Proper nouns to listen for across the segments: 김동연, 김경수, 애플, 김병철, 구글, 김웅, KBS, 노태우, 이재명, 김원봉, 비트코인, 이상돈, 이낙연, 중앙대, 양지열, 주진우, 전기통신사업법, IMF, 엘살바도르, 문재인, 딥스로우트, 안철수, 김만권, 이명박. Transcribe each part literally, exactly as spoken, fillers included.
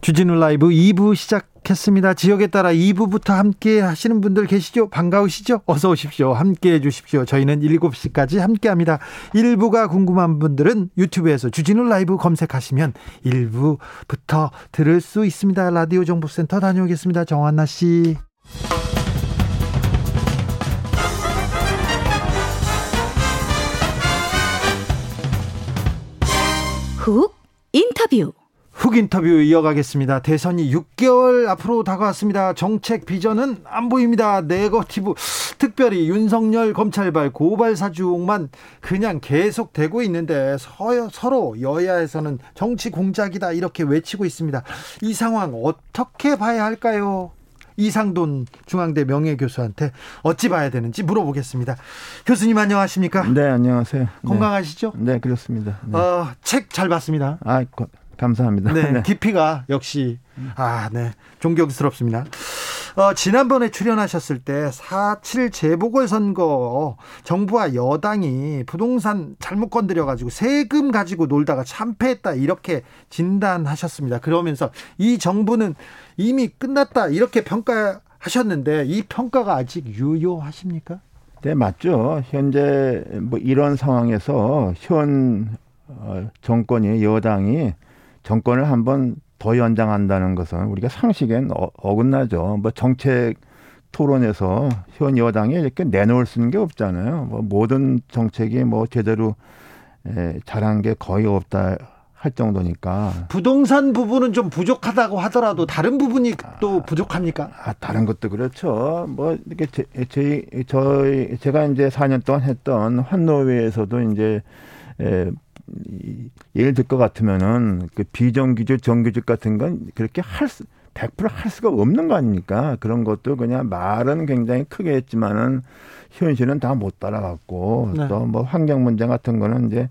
주진우 라이브 이 부 시작했습니다. 지역에 따라 이 부부터 함께 하시는 분들 계시죠? 반가우시죠? 어서 오십시오. 함께해 주십시오. 저희는 일곱 시까지 함께합니다. 일 부가 궁금한 분들은 유튜브에서 주진우 라이브 검색하시면 일 부부터 들을 수 있습니다. 라디오 정보센터 다녀오겠습니다. 정안나 씨. 훅 인터뷰. 훅 인터뷰 이어가겠습니다. 대선이 육 개월 앞으로 다가왔습니다. 정책 비전은 안 보입니다. 네거티브, 특별히 윤석열 검찰발 고발 사주 의혹만 그냥 계속되고 있는데 서, 서로 여야에서는 정치 공작이다 이렇게 외치고 있습니다. 이 상황 어떻게 봐야 할까요? 이상돈 중앙대 명예교수한테 어찌 봐야 되는지 물어보겠습니다. 교수님 안녕하십니까? 네, 안녕하세요. 건강하시죠? 네, 네, 그렇습니다. 네. 어, 책 잘 봤습니다. 아, 고, 감사합니다. 네, 네. 깊이가 역시 아, 네, 존경스럽습니다. 어, 지난번에 출연하셨을 때 사 칠 재보궐선거 정부와 여당이 부동산 잘못 건드려가지고 세금 가지고 놀다가 참패했다 이렇게 진단하셨습니다. 그러면서 이 정부는 이미 끝났다 이렇게 평가하셨는데 이 평가가 아직 유효하십니까? 네, 맞죠. 현재 뭐 이런 상황에서 현 정권이, 여당이 정권을 한번 더 연장한다는 것은 우리가 상식엔 어, 어긋나죠. 뭐 정책 토론에서 현 여당이 이렇게 내놓을 수 있는 게 없잖아요. 뭐 모든 정책이 뭐 제대로 에, 잘한 게 거의 없다 할 정도니까. 부동산 부분은 좀 부족하다고 하더라도 다른 부분이 아, 또 부족합니까? 아, 다른 것도 그렇죠. 뭐 이렇게 제, 제, 저희 제가 이제 사 년 동안 했던 환노위에서도 이제. 에, 예를 들 것 같으면은 그 비정규직, 정규직 같은 건 그렇게 할 수, 백 퍼센트 할 수가 없는 거 아닙니까? 그런 것도 그냥 말은 굉장히 크게 했지만은 현실은 다 못 따라갔고, 네. 또 뭐 환경 문제 같은 거는 이제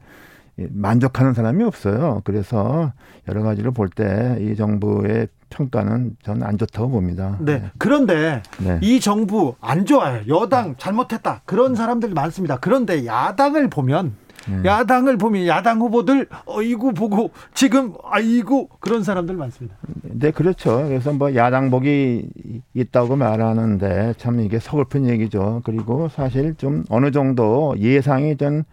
만족하는 사람이 없어요. 그래서 여러 가지를 볼 때 이 정부의 평가는 저는 안 좋다고 봅니다. 네. 그런데 네. 이 정부 안 좋아요. 여당 잘못했다 그런 사람들 많습니다. 그런데 야당을 보면. 네. 야당을 보면 야당 후보들 어이구 보고 지금 아이고 그런 사람들 많습니다. 네, 그렇죠. 그래서 뭐 야당복이 있다고 말하는데 참 이게 서글픈 얘기죠. 그리고 사실 좀 어느 정도 예상이 좀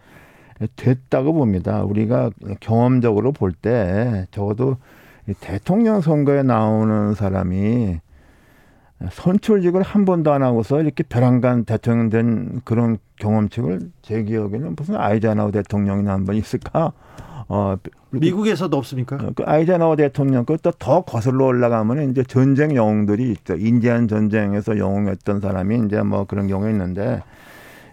됐다고 봅니다. 우리가 경험적으로 볼 때 적어도 대통령 선거에 나오는 사람이 선출직을 한 번도 안 하고서 이렇게 벼랑간 대통령 된 그런 경험칙을 제 기억에는 무슨 아이젠하워 대통령이나 한 번 있을까? 어, 미국에서도 없습니까? 그 아이젠하워 대통령, 그것도 더 거슬러 올라가면 이제 전쟁 영웅들이 있죠. 인디안 전쟁에서 영웅했던 사람이 이제 뭐 그런 경우가 있는데,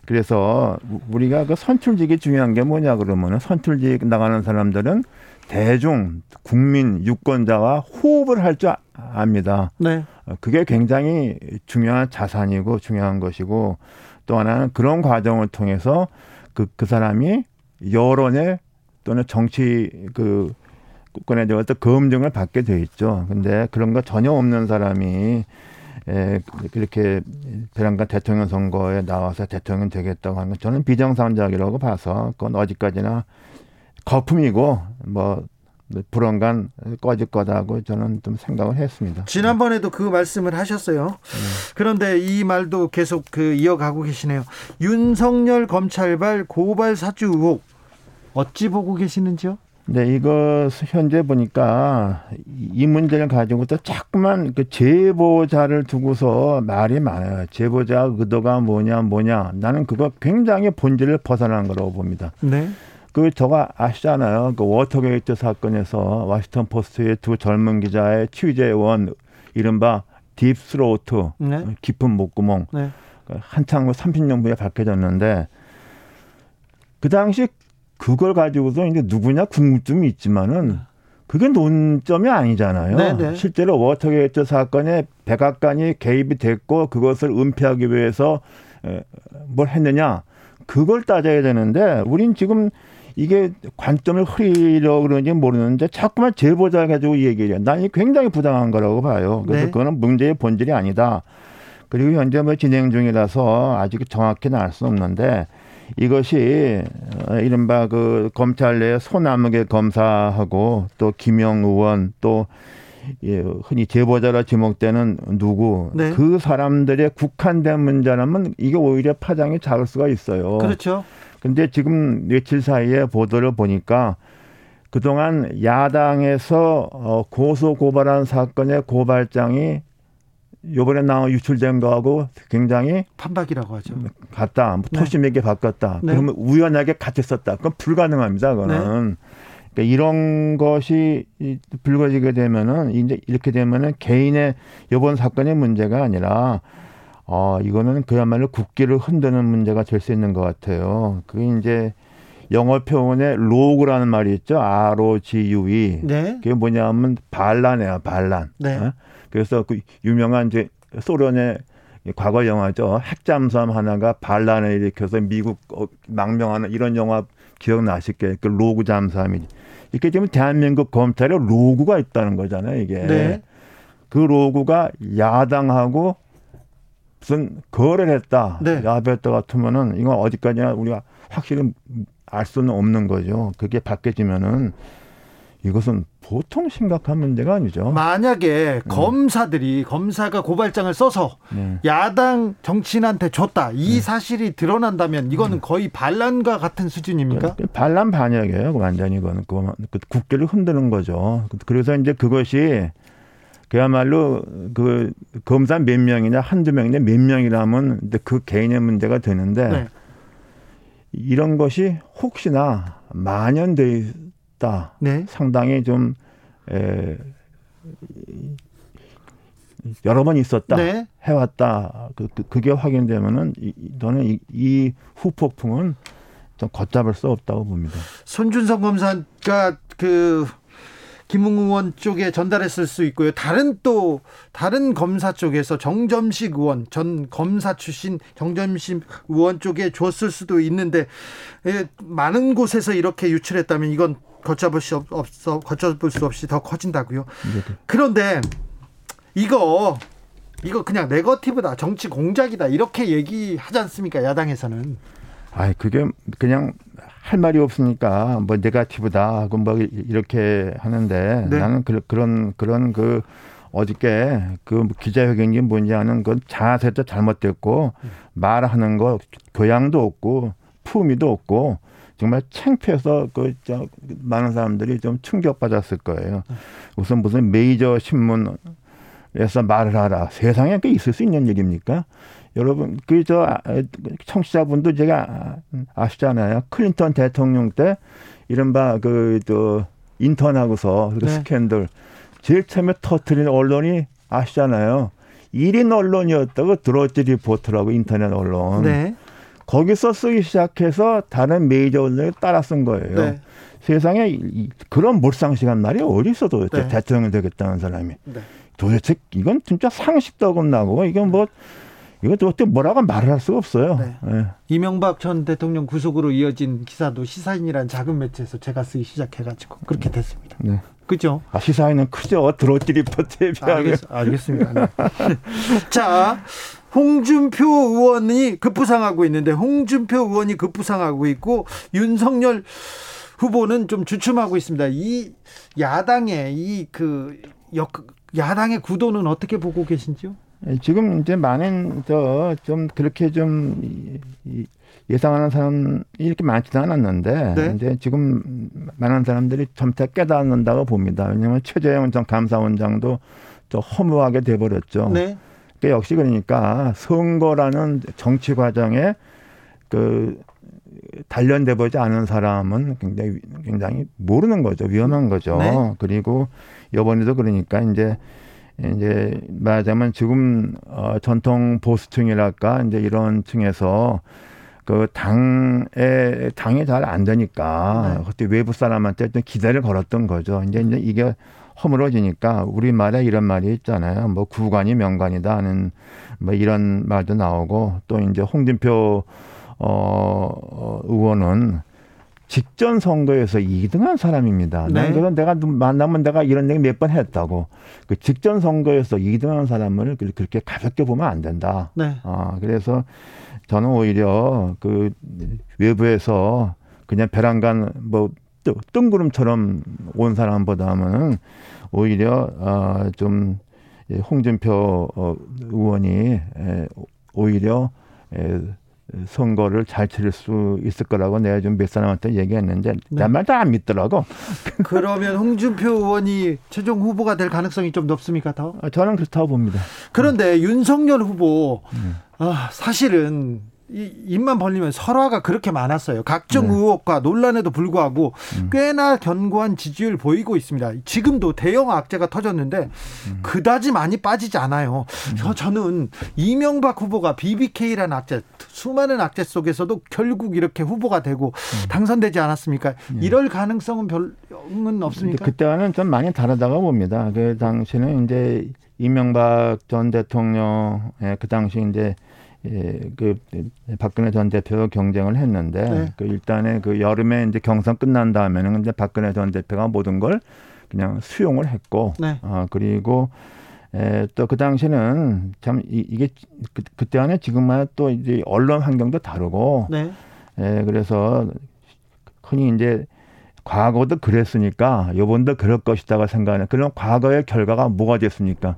그래서 우리가 그 선출직이 중요한 게 뭐냐 그러면은 선출직 나가는 사람들은 대중, 국민, 유권자와 호흡을 할 줄 압니다. 네. 그게 굉장히 중요한 자산이고 중요한 것이고, 또 하나는 그런 과정을 통해서 그, 그 사람이 여론에 또는 정치 그 권에 대해서 검증을 받게 돼 있죠. 근데 그런 거 전혀 없는 사람이 에, 그렇게 베란간 대통령 선거에 나와서 대통령 되겠다고 하는 건 저는 비정상적이라고 봐서 그건 어디까지나 거품이고 뭐 불안감 꺼질 거다고 저는 좀 생각을 했습니다. 지난번에도 그 말씀을 하셨어요. 네. 그런데 이 말도 계속 그 이어가고 계시네요. 윤석열 검찰발 고발 사주 의혹 어찌 보고 계시는지요? 네, 이거 현재 보니까 이 문제를 가지고 또 자꾸만 그 제보자를 두고서 말이 많아요. 제보자 의도가 뭐냐 뭐냐. 나는 그거 굉장히 본질을 벗어난 거라고 봅니다. 네. 그 저가 아시잖아요. 그 워터게이트 사건에서 워싱턴 포스트의 두 젊은 기자의 취재원, 이른바 딥스로우트, 네. 깊은 목구멍, 네. 한창 삼십 년 후에 밝혀졌는데 그 당시 그걸 가지고서 이제 누구냐 궁금증이 있지만은 그게 논점이 아니잖아요. 네, 네. 실제로 워터게이트 사건에 백악관이 개입이 됐고 그것을 은폐하기 위해서 뭘 했느냐 그걸 따져야 되는데 우린 지금 이게 관점을 흐리려고 그러는지 모르는데 자꾸만 제보자 가지고 얘기를 해요. 난 이게 굉장히 부당한 거라고 봐요. 그래서 네. 그거는 문제의 본질이 아니다. 그리고 현재 뭐 진행 중이라서 아직 정확히는 알 수 없는데 이것이 이른바 그 검찰 내 소남욱의 검사하고 또 김영 의원 또 예, 흔히 제보자라 지목되는 누구 네. 그 사람들의 국한된 문제라면 이게 오히려 파장이 작을 수가 있어요. 그렇죠. 근데 지금 며칠 사이에 보도를 보니까 그동안 야당에서 고소 고발한 사건의 고발장이 요번에 나와 유출된 거하고 굉장히 판박이라고 하죠. 같다. 뭐 토심에게 네. 바꿨다. 네. 그러면 우연하게 같이 썼다. 그건 불가능합니다. 그거는. 네. 그러니까 이런 것이 불거지게 되면은 이제 이렇게 되면은 개인의 요번 사건의 문제가 아니라 어 이거는 그야말로 국기를 흔드는 문제가 될 수 있는 것 같아요. 그게 이제 영어 표현에 로그라는 말이 있죠. 알 오 지 유 이. 네. 그게 뭐냐면 반란이에요. 반란. 네. 네? 그래서 그 유명한 이제 소련의 과거 영화죠. 핵잠수함 하나가 반란을 일으켜서 미국 망명하는 이런 영화 기억나실게. 그 로그 잠수함이. 이렇게 지금 대한민국 검찰에 로그가 있다는 거잖아요. 이게. 네. 그 로그가 야당하고 무슨 거래를 했다. 네. 야배했다 같으면은 이건 어디까지나 우리가 확실히 알 수는 없는 거죠. 그게 바뀌어지면은 이것은 보통 심각한 문제가 아니죠. 만약에 음. 검사들이 검사가 고발장을 써서 네. 야당 정치인한테 줬다. 이 네. 사실이 드러난다면 이거는 네. 거의 반란과 같은 수준입니까? 반란 반역이에요. 완전히 이거는 국기를 흔드는 거죠. 그래서 이제 그것이 그야말로 그 검사 몇 명이냐 한두 명이냐 몇 명이라면 이제 그 개인의 문제가 되는데 네. 이런 것이 혹시나 만연돼 다 네. 상당히 좀 에, 여러 번 있었다 네. 해왔다 그, 그, 그게 확인되면은 저는 이, 이 후폭풍은 좀 걷잡을 수 없다고 봅니다. 손준성 검사가 그 김웅 의원 쪽에 전달했을 수 있고요. 다른 또 다른 검사 쪽에서 정점식 의원 전 검사 출신 정점식 의원 쪽에 줬을 수도 있는데 많은 곳에서 이렇게 유출했다면 이건 걷잡을 수 없어 걷잡을 수 없이 더 커진다고요. 그런데 이거 이거 그냥 네거티브다 정치 공작이다 이렇게 얘기하지 않습니까 야당에서는? 아, 그게 그냥 할 말이 없으니까 뭐 네거티브다 하고 뭐 이렇게 하는데 네. 나는 그, 그런 그런 그 어저께 그 기자회견이 뭔지 하는 건 자세도 잘못됐고 음. 말하는 거 교양도 없고 품위도 없고. 정말 창피해서 그 많은 사람들이 좀 충격받았을 거예요. 우선 무슨 메이저 신문에서 말을 하라. 세상에 그게 있을 수 있는 일입니까? 여러분, 그 저 청취자분도 제가 아시잖아요. 클린턴 대통령 때 이른바 그 저 인턴하고서 그 네. 스캔들. 제일 처음에 터트린 언론이 아시잖아요. 일 인 언론이었다고 드러치 리포트라고 인터넷 언론. 네. 거기서 쓰기 시작해서 다른 메이저 언론에 따라 쓴 거예요. 네. 세상에 그런 몰상식한 말이 어디 있어 도대체 네. 대통령이 되겠다는 사람이. 네. 도대체 이건 진짜 상식도 겁나고 이건 뭐 이거 도대체 뭐라고 말을 할 수가 없어요. 네. 네. 이명박 전 대통령 구속으로 이어진 기사도 시사인이라는 작은 매체에서 제가 쓰기 시작해가지고 그렇게 됐습니다. 네. 그죠? 아, 시사인은 크죠. 드로티 리포트에 비하면. 아, 알겠습니다. 네. 자. 홍준표 의원이 급부상하고 있는데 홍준표 의원이 급부상하고 있고 윤석열 후보는 좀 주춤하고 있습니다. 이 야당의 이 그 야당의 구도는 어떻게 보고 계신지요? 지금 이제 많은 저 좀 그렇게 좀 예상하는 사람 이렇게 많지는 않았는데 네? 이제 지금 많은 사람들이 점차 깨닫는다고 봅니다. 왜냐하면 최재형 전 감사원장도 저 허무하게 돼버렸죠. 네. 그 역시 그러니까 선거라는 정치 과정에 그 단련돼 보지 않은 사람은 굉장히 굉장히 모르는 거죠. 위험한 거죠. 네. 그리고 이번에도 그러니까 이제 이제 말하자면 지금 어 전통 보수층이랄까 이제 이런 층에서 그 당에 당이 잘 안 되니까 네. 그때 외부 사람한테 좀 기대를 걸었던 거죠. 이제 이제 이게 허물어지니까 우리말에 이런 말이 있잖아요. 뭐 구관이 명관이다 하는 뭐 이런 말도 나오고 또 이제 홍준표 어, 의원은 직전 선거에서 이 등 한 사람입니다. 네. 그래서 내가 만나면 내가 이런 얘기 몇 번 했다고. 그 직전 선거에서 이 등 한 사람을 그렇게 가볍게 보면 안 된다. 네. 아, 그래서 저는 오히려 그 외부에서 그냥 베란간 뭐 뜬구름처럼 온 사람보다는 오히려 아, 좀 홍준표 의원이 오히려 선거를 잘 치를 수 있을 거라고 내가 좀 몇 사람한테 얘기했는데 네. 내 말 다 안 믿더라고. 그러면 홍준표 의원이 최종 후보가 될 가능성이 좀 높습니까? 더? 저는 그렇다고 봅니다. 그런데 음. 윤석열 후보 음. 아, 사실은 이, 입만 벌리면 설화가 그렇게 많았어요. 각종 네. 의혹과 논란에도 불구하고 음. 꽤나 견고한 지지율 보이고 있습니다. 지금도 대형 악재가 터졌는데 음. 그다지 많이 빠지지 않아요. 음. 저는 이명박 후보가 비비케이라는 악재, 수많은 악재 속에서도 결국 이렇게 후보가 되고 음. 당선되지 않았습니까? 예. 이럴 가능성은 별은 없습니까? 그때와는 좀 많이 다르다고 봅니다. 그 당시는 이제 이명박 전 대통령의 그 당시 이제 예, 그 박근혜 전 대표 경쟁을 했는데 네. 그 일단에 그 여름에 이제 경선 끝난 다음에는 이제 박근혜 전 대표가 모든 걸 그냥 수용을 했고, 네. 아 그리고 또 그 당시는 참 이, 이게 그, 그때 안에 지금만 또 이제 언론 환경도 다르고, 네. 예, 그래서 흔히 이제 과거도 그랬으니까 이번도 그럴 것이다가 생각하는 그런 과거의 결과가 뭐가 됐습니까?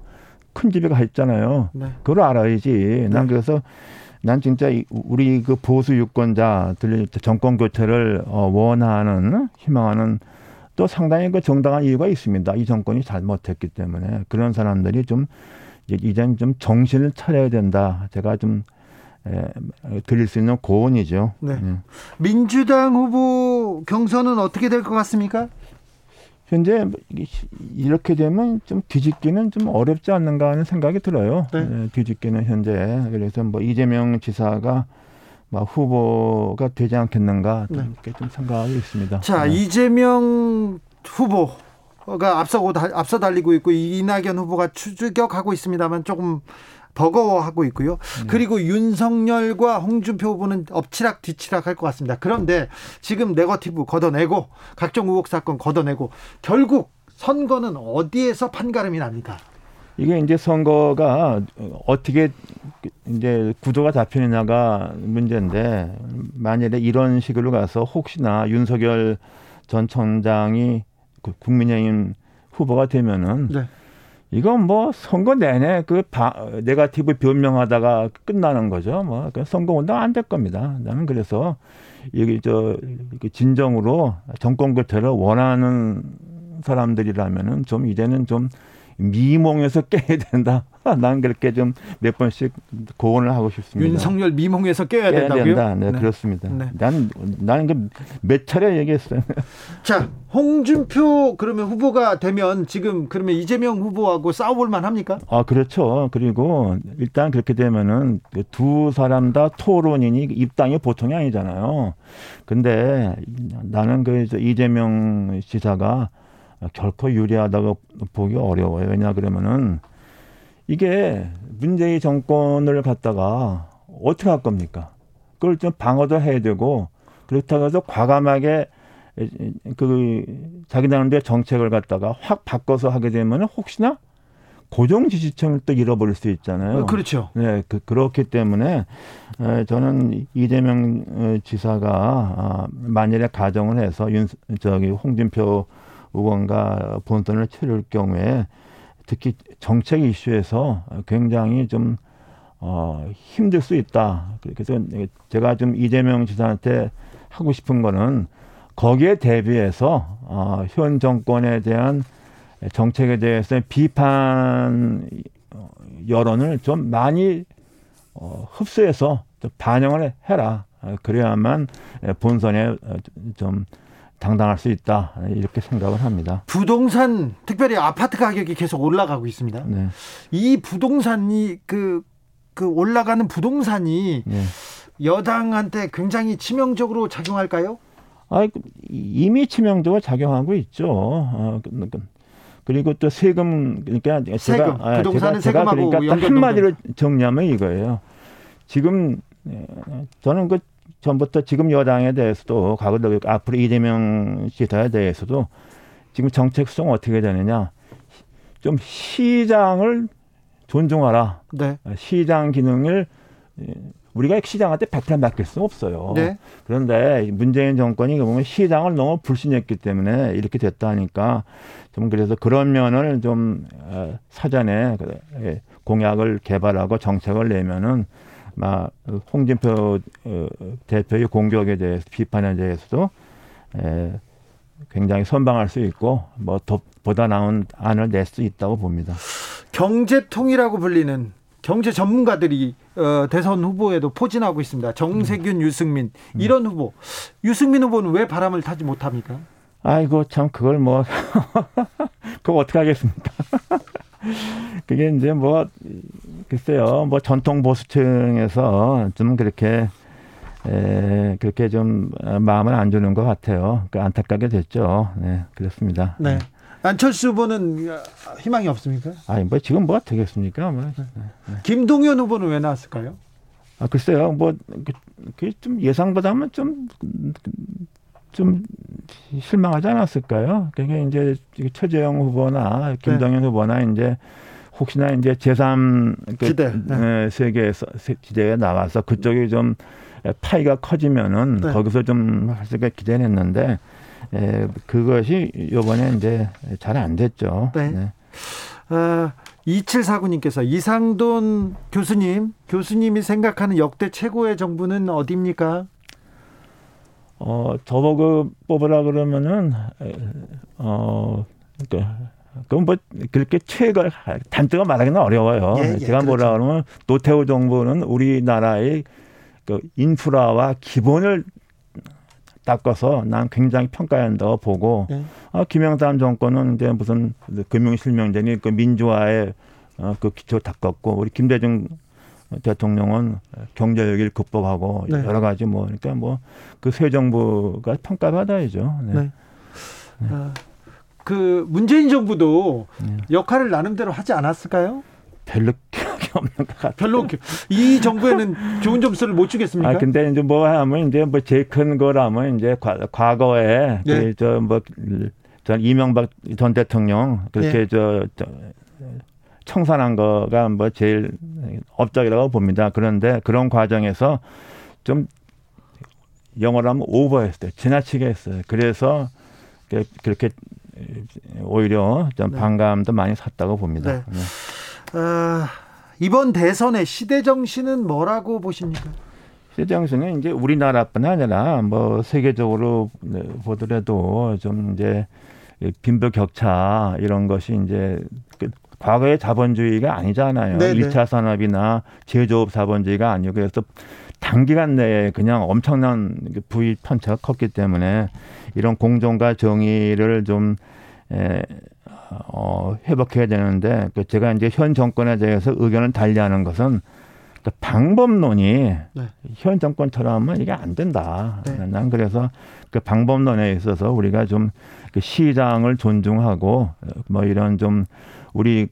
큰 집에 가 있잖아요. 네. 그걸 알아야지. 난 네. 그래서 난 진짜 우리 그 보수 유권자들 정권 교체를 원하는 희망하는 또 상당히 그 정당한 이유가 있습니다. 이 정권이 잘못했기 때문에 그런 사람들이 좀 이젠 좀 정신을 차려야 된다. 제가 좀 드릴 수 있는 고언이죠. 네. 네. 민주당 후보 경선은 어떻게 될 것 같습니까? 현재 이렇게 되면 좀 뒤집기는 좀 어렵지 않는가 하는 생각이 들어요. 네. 뒤집기는 현재. 그래서 뭐 이재명 지사가 막 후보가 되지 않겠는가 네. 이렇게 좀 생각하고 있습니다. 자, 네. 이재명 후보가 앞서고 앞서 달리고 있고 이낙연 후보가 추격하고 있습니다만 조금 버거워하고 있고요. 네. 그리고 윤석열과 홍준표 후보는 엎치락 뒤치락 할 것 같습니다. 그런데 지금 네거티브 걷어내고 각종 의혹 사건 걷어내고 결국 선거는 어디에서 판가름이 납니까? 이게 이제 선거가 어떻게 이제 구도가 잡히느냐가 문제인데 만약에 이런 식으로 가서 혹시나 윤석열 전 총장이 국민의힘 후보가 되면은 네. 이건 뭐 선거 내내 그 바, 네거티브 변명하다가 끝나는 거죠. 뭐 선거 운동 안 될 겁니다. 나는 그래서 여기 저 진정으로 정권 교체를 원하는 사람들이라면은 좀 이제는 좀 미몽에서 깨야 된다. 난 그렇게 좀 몇 번씩 고언을 하고 싶습니다. 윤석열 미몽에서 깨야, 깨야 된다고요? 된다. 네, 네. 그렇습니다. 네. 난 나는 몇 차례 얘기했어요. 자, 홍준표 그러면 후보가 되면 지금 그러면 이재명 후보하고 싸워볼 만합니까? 아, 그렇죠. 그리고 일단 그렇게 되면은 두 사람 다 토론이니 입당이 보통이 아니잖아요. 근데 나는 그 이재명 지사가 결코 유리하다고 보기 어려워요. 왜냐 그러면은 이게 문재인 정권을 갖다가 어떻게 할 겁니까? 그걸 좀 방어도 해야 되고 그렇다고 해서 과감하게 그 자기 나름대로 정책을 갖다가 확 바꿔서 하게 되면 혹시나 고정 지지층을 또 잃어버릴 수 있잖아요. 그렇죠. 네, 그, 그렇기 때문에 저는 이재명 지사가 만일에 가정을 해서 윤 저기 홍준표 의원과 본선을 치를 경우에 특히 정책 이슈에서 굉장히 좀 어, 힘들 수 있다. 그래서 제가 좀 이재명 지사한테 하고 싶은 거는 거기에 대비해서 어, 현 정권에 대한 정책에 대해서 비판 여론을 좀 많이 어, 흡수해서 좀 반영을 해라. 그래야만 본선에 좀 당당할 수 있다 이렇게 생각을 합니다. 부동산 특별히 아파트 가격이 계속 올라가고 있습니다. 네. 이 부동산이 그, 그 올라가는 부동산이 네. 여당한테 굉장히 치명적으로 작용할까요? 아, 이미 치명적으로 작용하고 있죠. 그리고 또 세금 그러니까 제가 세금. 부동산은 제가, 세금하고 제가 그러니까 한마디로 정리하면 이거예요. 지금 저는 그 전부터 지금 여당에 대해서도 과거도 앞으로 이재명 지사에 대해서도 지금 정책성 어떻게 되느냐. 좀 시장을 존중하라. 네. 시장 기능을 우리가 시장한테 백 퍼센트 맡길 수는 없어요. 네. 그런데 문재인 정권이 보면 시장을 너무 불신했기 때문에 이렇게 됐다니까 좀 그래서 그런 면을 좀 사전에 공약을 개발하고 정책을 내면은 막 홍준표 대표의 공격에 대해서 비판에 대해서도 굉장히 선방할 수 있고 뭐 더 보다 나은 안을 낼 수 있다고 봅니다. 경제통이라고 불리는 경제 전문가들이 대선 후보에도 포진하고 있습니다. 정세균, 유승민 이런 후보. 유승민 후보는 왜 바람을 타지 못합니까? 아이고 참 그걸 뭐 그거 어떻게 하겠습니까? 그게 이제 뭐 글쎄요, 뭐 전통 보수층에서 좀 그렇게 에, 그렇게 좀 마음을 안 주는 것 같아요. 그러니까 안타깝게 됐죠. 네, 그렇습니다. 네. 안철수 후보는 희망이 없습니까? 아니, 뭐 지금 뭐 되겠습니까? 뭐. 네. 네. 김동연 후보는 왜 나왔을까요? 아, 글쎄요. 뭐 그 좀 예상보다는 좀 좀 실망하지 않았을까요? 그게 이제 최재형 후보나 김동연 네. 후보나 이제 혹시나 이제 제삼 그 기대, 네. 세계에서 기대에 나와서 그쪽이 좀 파이가 커지면은 네. 거기서 좀 할 수가 기대했는데 에, 그것이 이번에 이제 잘 안 됐죠. 네. 네. 어, 이칠사구 님께서 이상돈 교수님, 교수님이 생각하는 역대 최고의 정부는 어디입니까? 어, 저보고 뽑으라 그러면은 어, 그러니까 그건 뭐 그렇게 최악을 단뜻하게 말하기는 어려워요. 예, 예, 제가 뭐라 그렇죠. 그러면 노태우 정부는 우리나라의 그 인프라와 기본을 닦아서 난 굉장히 평가한다고 보고 네. 아, 김영삼 정권은 이제 무슨 금융실명제니 그 민주화의 어, 그 기초 닦았고 우리 김대중 대통령은 경제위기를 극복하고 네. 여러 가지 뭐 그러니까 뭐 그 새 정부가 평가받아야죠. 네. 네. 네. 아, 그 문재인 정부도 네. 역할을 나름대로 하지 않았을까요? 별로 기억이 없는 것 같아요. 별로 이 정부에는 좋은 점수를 못 주겠습니까? 아 근데 이제 뭐 하면 이제 뭐 제일 큰 거라면 이제 과, 과거에 네. 그 저 뭐 전 이명박 전 대통령 그렇게 네. 저, 저 청산한 거가 뭐 제일 업적이라고 봅니다. 그런데 그런 과정에서 좀 영어로 하면 오버했어요. 지나치게 했어요. 그래서 그렇게 오히려 좀 네. 반감도 많이 샀다고 봅니다. 네. 네. 어, 이번 대선의 시대 정신은 뭐라고 보십니까? 시대 정신은 이제 우리나라뿐 아니라 뭐 세계적으로 보더라도 좀 이제 빈부격차 이런 것이 이제 과거의 자본주의가 아니잖아요. 네네. 일 차 산업이나 제조업 자본주의가 아니고 그래서 단기간 내에 그냥 엄청난 부의 편차가 컸기 때문에 이런 공정과 정의를 좀 에, 어, 회복해야 되는데 제가 이제 현 정권에 대해서 의견을 달리하는 것은 그러니까 방법론이 네. 현 정권처럼은 이게 안 된다. 네. 난 그래서 그 방법론에 있어서 우리가 좀 그 시장을 존중하고 뭐 이런 좀 우리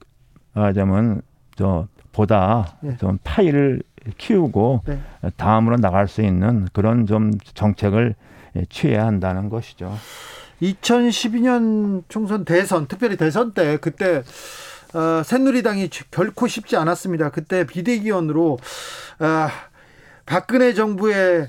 말하자면 저 보다 네. 좀 파이를 키우고 네. 다음으로 나갈 수 있는 그런 좀 정책을 취해야 한다는 것이죠. 이천십이 년 총선 대선, 특별히 대선 때 그때 어, 새누리당이 결코 쉽지 않았습니다. 그때 비대위원으로 어, 박근혜 정부의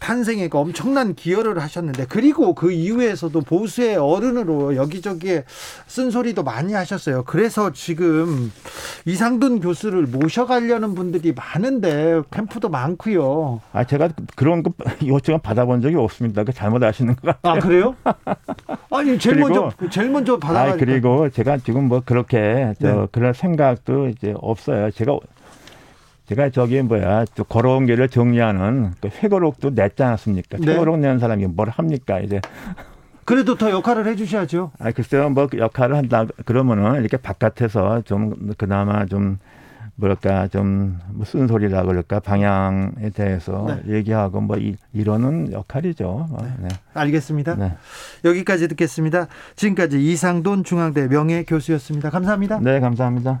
탄생에 엄청난 기여를 하셨는데 그리고 그 이후에서도 보수의 어른으로 여기저기에 쓴소리도 많이 하셨어요. 그래서 지금 이상돈 교수를 모셔가려는 분들이 많은데 캠프도 많고요. 아 제가 그런 거 요청을 받아본 적이 없습니다. 그 잘못 아시는 것 같아요. 아 그래요? 아니 제일 그리고, 먼저 제일 먼저 받아가니까. 아 그리고 제가 지금 뭐 그렇게 저 네. 그런 생각도 이제 없어요. 제가 제가 저기 뭐야 또 걸어온 길을 정리하는 그 회고록도 냈지 않았습니까? 네. 회고록 낸 사람이 뭘 합니까 이제? 그래도 더 역할을 해주셔야죠. 아 글쎄요 뭐 역할을 한다 그러면은 이렇게 바깥에서 좀 그나마 좀 뭐랄까 좀 쓴소리라 그럴까 방향에 대해서 네. 얘기하고 뭐 이, 이러는 역할이죠. 네. 네. 알겠습니다. 네. 여기까지 듣겠습니다. 지금까지 이상돈 중앙대 명예 교수였습니다. 감사합니다. 네 감사합니다.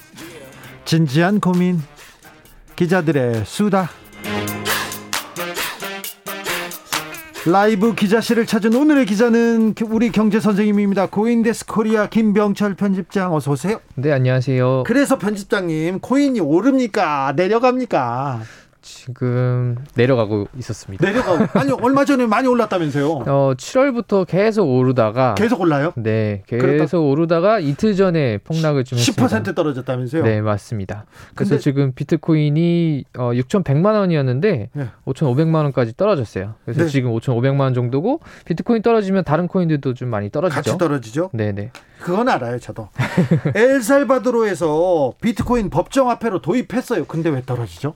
진지한 고민, 기자들의 수다. 라이브 기자실을 찾은 오늘의 기자는 우리 경제 선생님입니다. 고인데스 코리아 김병철 편집장, 어서 오세요. 네, 안녕하세요. 그래서 편집장님, 코인이 오릅니까, 내려갑니까? 지금 내려가고 있었습니다. 내려가고. 아니, 얼마 전에 많이 올랐다면서요. 어, 칠월부터 계속 오르다가. 계속 올라요? 네, 계속 그랬다. 오르다가 이틀 전에 폭락을 좀 십 퍼센트 했습니다. 십 퍼센트 떨어졌다면서요? 네, 맞습니다. 그래서 근데... 지금 비트코인이 어, 육천백만 원이었는데 네. 오천오백만 원까지 떨어졌어요. 그래서 네. 지금 오천오백만 원 정도고, 비트코인 떨어지면 다른 코인들도 좀 많이 떨어지죠. 같이 떨어지죠? 네, 네. 그건 알아요, 저도. 엘살바도르에서 비트코인 법정화폐로 도입했어요. 근데 왜 떨어지죠?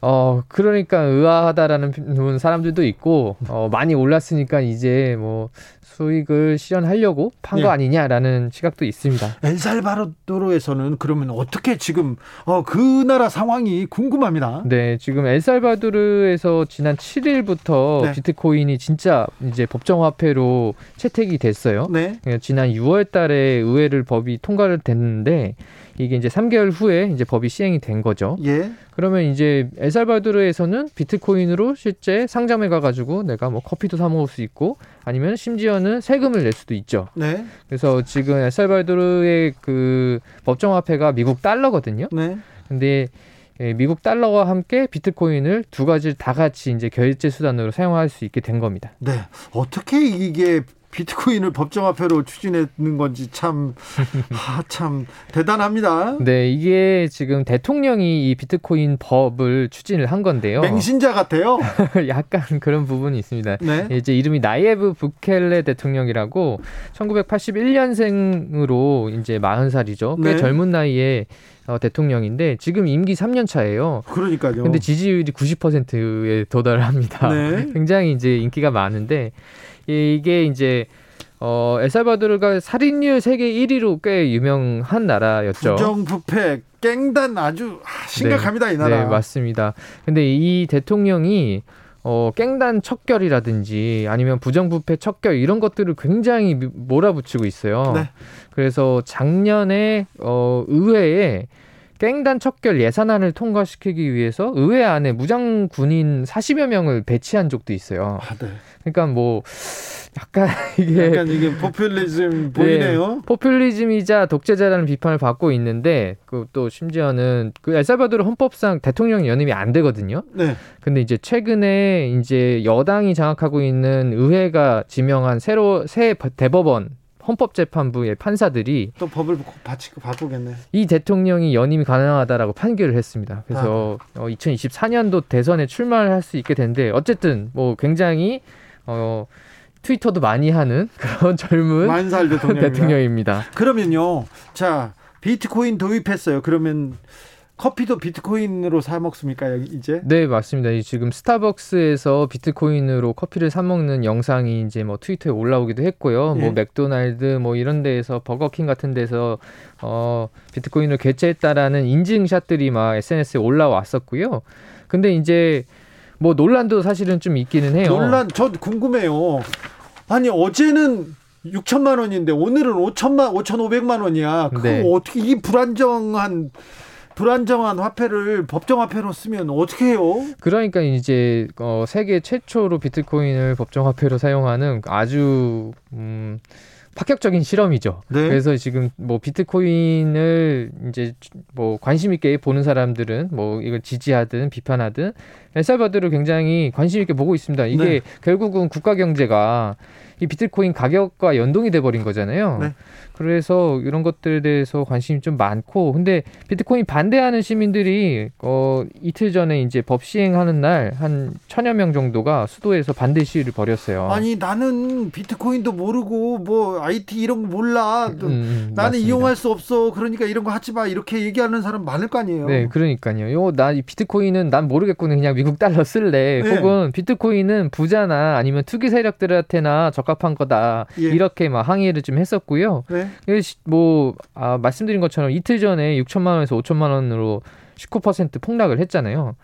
어, 그러니까 의아하다라는 사람들도 있고, 어, 많이 올랐으니까 이제 뭐 수익을 실현하려고 판 거 예. 아니냐라는 시각도 있습니다. 엘살바도르에서는 그러면 어떻게 지금 어, 그 나라 상황이 궁금합니다. 네, 지금 엘살바도르에서 지난 칠일부터 네. 비트코인이 진짜 이제 법정화폐로 채택이 됐어요. 네. 지난 유월 달에 의회를 법이 통과를 됐는데, 이게 이제 삼 개월 후에 이제 법이 시행이 된 거죠. 예. 그러면 이제 엘살바도르에서는 비트코인으로 실제 상점에 가가지고 내가 뭐 커피도 사 먹을 수 있고, 아니면 심지어는 세금을 낼 수도 있죠. 네. 그래서 지금 엘살바도르의 그 법정화폐가 미국 달러거든요. 네. 근데 미국 달러와 함께 비트코인을 두 가지를 다 같이 이제 결제 수단으로 사용할 수 있게 된 겁니다. 네. 어떻게 이게 비트코인을 법정화폐로 추진했는 건지 참, 아, 참 대단합니다. 네, 이게 지금 대통령이 이 비트코인 법을 추진을 한 건데요. 맹신자 같아요. 약간 그런 부분이 있습니다. 네. 이제 이름이 나이에브 부켈레 대통령이라고, 천구백팔십일년생으로 이제 마흔 살이죠. 꽤 네. 젊은 나이에 어, 대통령인데 지금 임기 삼 년 차예요. 그러니까요. 근데 지지율이 구십 퍼센트에 도달합니다. 네. 굉장히 이제 인기가 많은데, 이게 이제 어, 엘살바도르가 살인율 세계 일 위로 꽤 유명한 나라였죠. 부정부패, 갱단 아주 심각합니다. 네, 이 나라. 네, 맞습니다. 근데 이 대통령이 어, 갱단 척결이라든지 아니면 부정부패 척결, 이런 것들을 굉장히 몰아붙이고 있어요. 네. 그래서 작년에 어, 의회에 갱단 척결 예산안을 통과시키기 위해서 의회 안에 무장 군인 사십여 명을 배치한 적도 있어요. 아, 네. 그러니까 뭐 약간 이게 약간 이게 포퓰리즘 보이네요. 네, 포퓰리즘이자 독재자라는 비판을 받고 있는데, 그 또 심지어는 그 엘살바도르 헌법상 대통령 연임이 안 되거든요. 네. 근데 이제 최근에 이제 여당이 장악하고 있는 의회가 지명한 새로 새 대법원, 헌법재판부의 판사들이 또 법을 바치고 바꾸겠네. 이 대통령이 연임이 가능하다라고 판결을 했습니다. 그래서 아. 어, 이천이십사년도 대선에 출마를 할 수 있게 된데, 어쨌든 뭐 굉장히 어, 트위터도 많이 하는 그런 젊은 만살 대통령입니다. 그러면요, 자, 비트코인 도입했어요. 그러면 커피도 비트코인으로 사 먹습니까, 이제? 네, 맞습니다. 지금 스타벅스에서 비트코인으로 커피를 사 먹는 영상이 이제 뭐 트위터에 올라오기도 했고요. 예. 뭐 맥도날드 뭐 이런 데에서, 버거킹 같은 데서 어, 비트코인으로 결제했다라는 인증샷들이 막 에스엔에스에 올라왔었고요. 근데 이제 뭐 논란도 사실은 좀 있기는 해요. 논란, 저 궁금해요. 아니, 어제는 육천만 원인데 오늘은 오천만 오천오백만 원이야. 그거 네. 어떻게 이 불안정한 불안정한 화폐를 법정화폐로 쓰면 어떻게 해요? 그러니까 이제 어, 세계 최초로 비트코인을 법정화폐로 사용하는 아주 음, 파격적인 실험이죠. 네. 그래서 지금 뭐 비트코인을 이제 뭐 관심 있게 보는 사람들은 뭐 이걸 지지하든 비판하든 엘살바도르 굉장히 관심 있게 보고 있습니다. 이게 네. 결국은 국가 경제가 이 비트코인 가격과 연동이 돼버린 거잖아요. 네. 그래서 이런 것들에 대해서 관심이 좀 많고, 근데 비트코인 반대하는 시민들이 어, 이틀 전에 이제 법 시행하는 날 한 천여 명 정도가 수도에서 반대 시위를 벌였어요. 아니, 나는 비트코인도 모르고 뭐 아이티 이런 거 몰라. 음, 나는 맞습니다. 이용할 수 없어. 그러니까 이런 거 하지 마. 이렇게 얘기하는 사람 많을 거 아니에요. 네, 그러니까요. 요, 나 이 비트코인은 난 모르겠구나. 그냥 미국 미국 달러 쓸래. 네. 혹은 비트코인은 부자나 아니면 투기 세력들한테나 적합한 거다. 예. 이렇게 막 항의를 좀 했었고요. 네. 뭐 아, 말씀드린 것처럼 이틀 전에 육천만 원에서 오천만 원으로 십구 퍼센트 폭락을 했잖아요.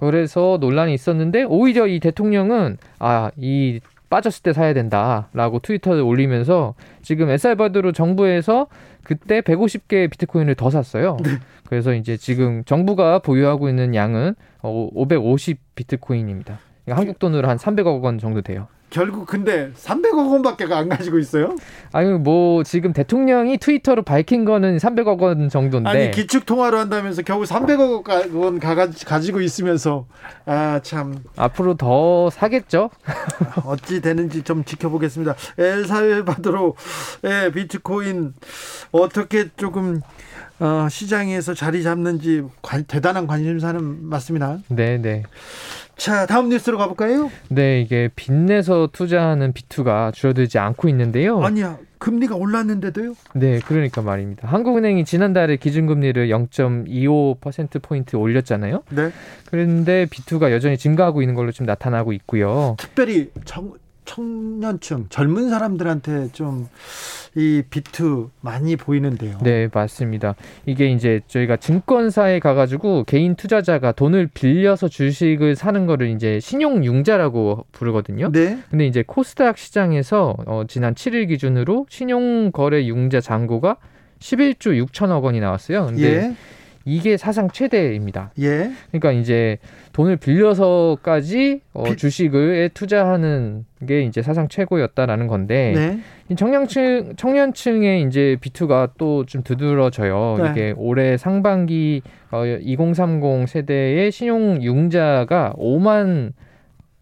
그래서 논란이 있었는데 오히려 이 대통령은 아, 이 빠졌을 때 사야 된다라고 트위터에 올리면서 지금 엘살바도르 정부에서 그때 백오십 개의 비트코인을 더 샀어요. 네. 그래서 이제 지금 정부가 보유하고 있는 양은 오백오십 비트코인입니다. 그러니까 한국 돈으로 한 삼백억 원 정도 돼요. 결국 근데 삼백억 원밖에 안 가지고 있어요? 아니 뭐 지금 대통령이 트위터로 밝힌 거는 삼백억 원 정도인데 아니 기축통화로 한다면서 겨우 삼백억 원 가지고 있으면서 아 참 앞으로 더 사겠죠? 어찌 되는지 좀 지켜보겠습니다. 엘살바도르의 비트코인 어떻게 조금 어, 시장에서 자리 잡는지 관, 대단한 관심사는 맞습니다. 네네. 자, 다음 뉴스로 가볼까요? 네, 이게 빚 내서 투자하는 비투가 줄어들지 않고 있는데요. 아니야, 금리가 올랐는데도요? 네, 그러니까 말입니다. 한국은행이 지난달에 기준금리를 영점이오 퍼센트포인트 올렸잖아요. 네. 그런데 비투가 여전히 증가하고 있는 걸로 지금 나타나고 있고요. 특별히 정, 청년층, 젊은 사람들한테 좀 이 비투 많이 보이는데요. 네, 맞습니다. 이게 이제 저희가 증권사에 가가지고 개인 투자자가 돈을 빌려서 주식을 사는 거를 이제 신용융자라고 부르거든요. 네. 근데 이제 코스닥 시장에서 어, 지난 칠일 기준으로 신용거래융자 잔고가 십일조 육천억 원이 나왔어요. 근데 예. 이게 사상 최대입니다. 예. 그러니까 이제 돈을 빌려서까지 어, 비... 주식에 투자하는 게 이제 사상 최고였다라는 건데 네. 청년층 청년층의 이제 비투가 또 좀 두드러져요. 네. 이게 올해 상반기 어, 이공삼공 세대의 신용융자가 오만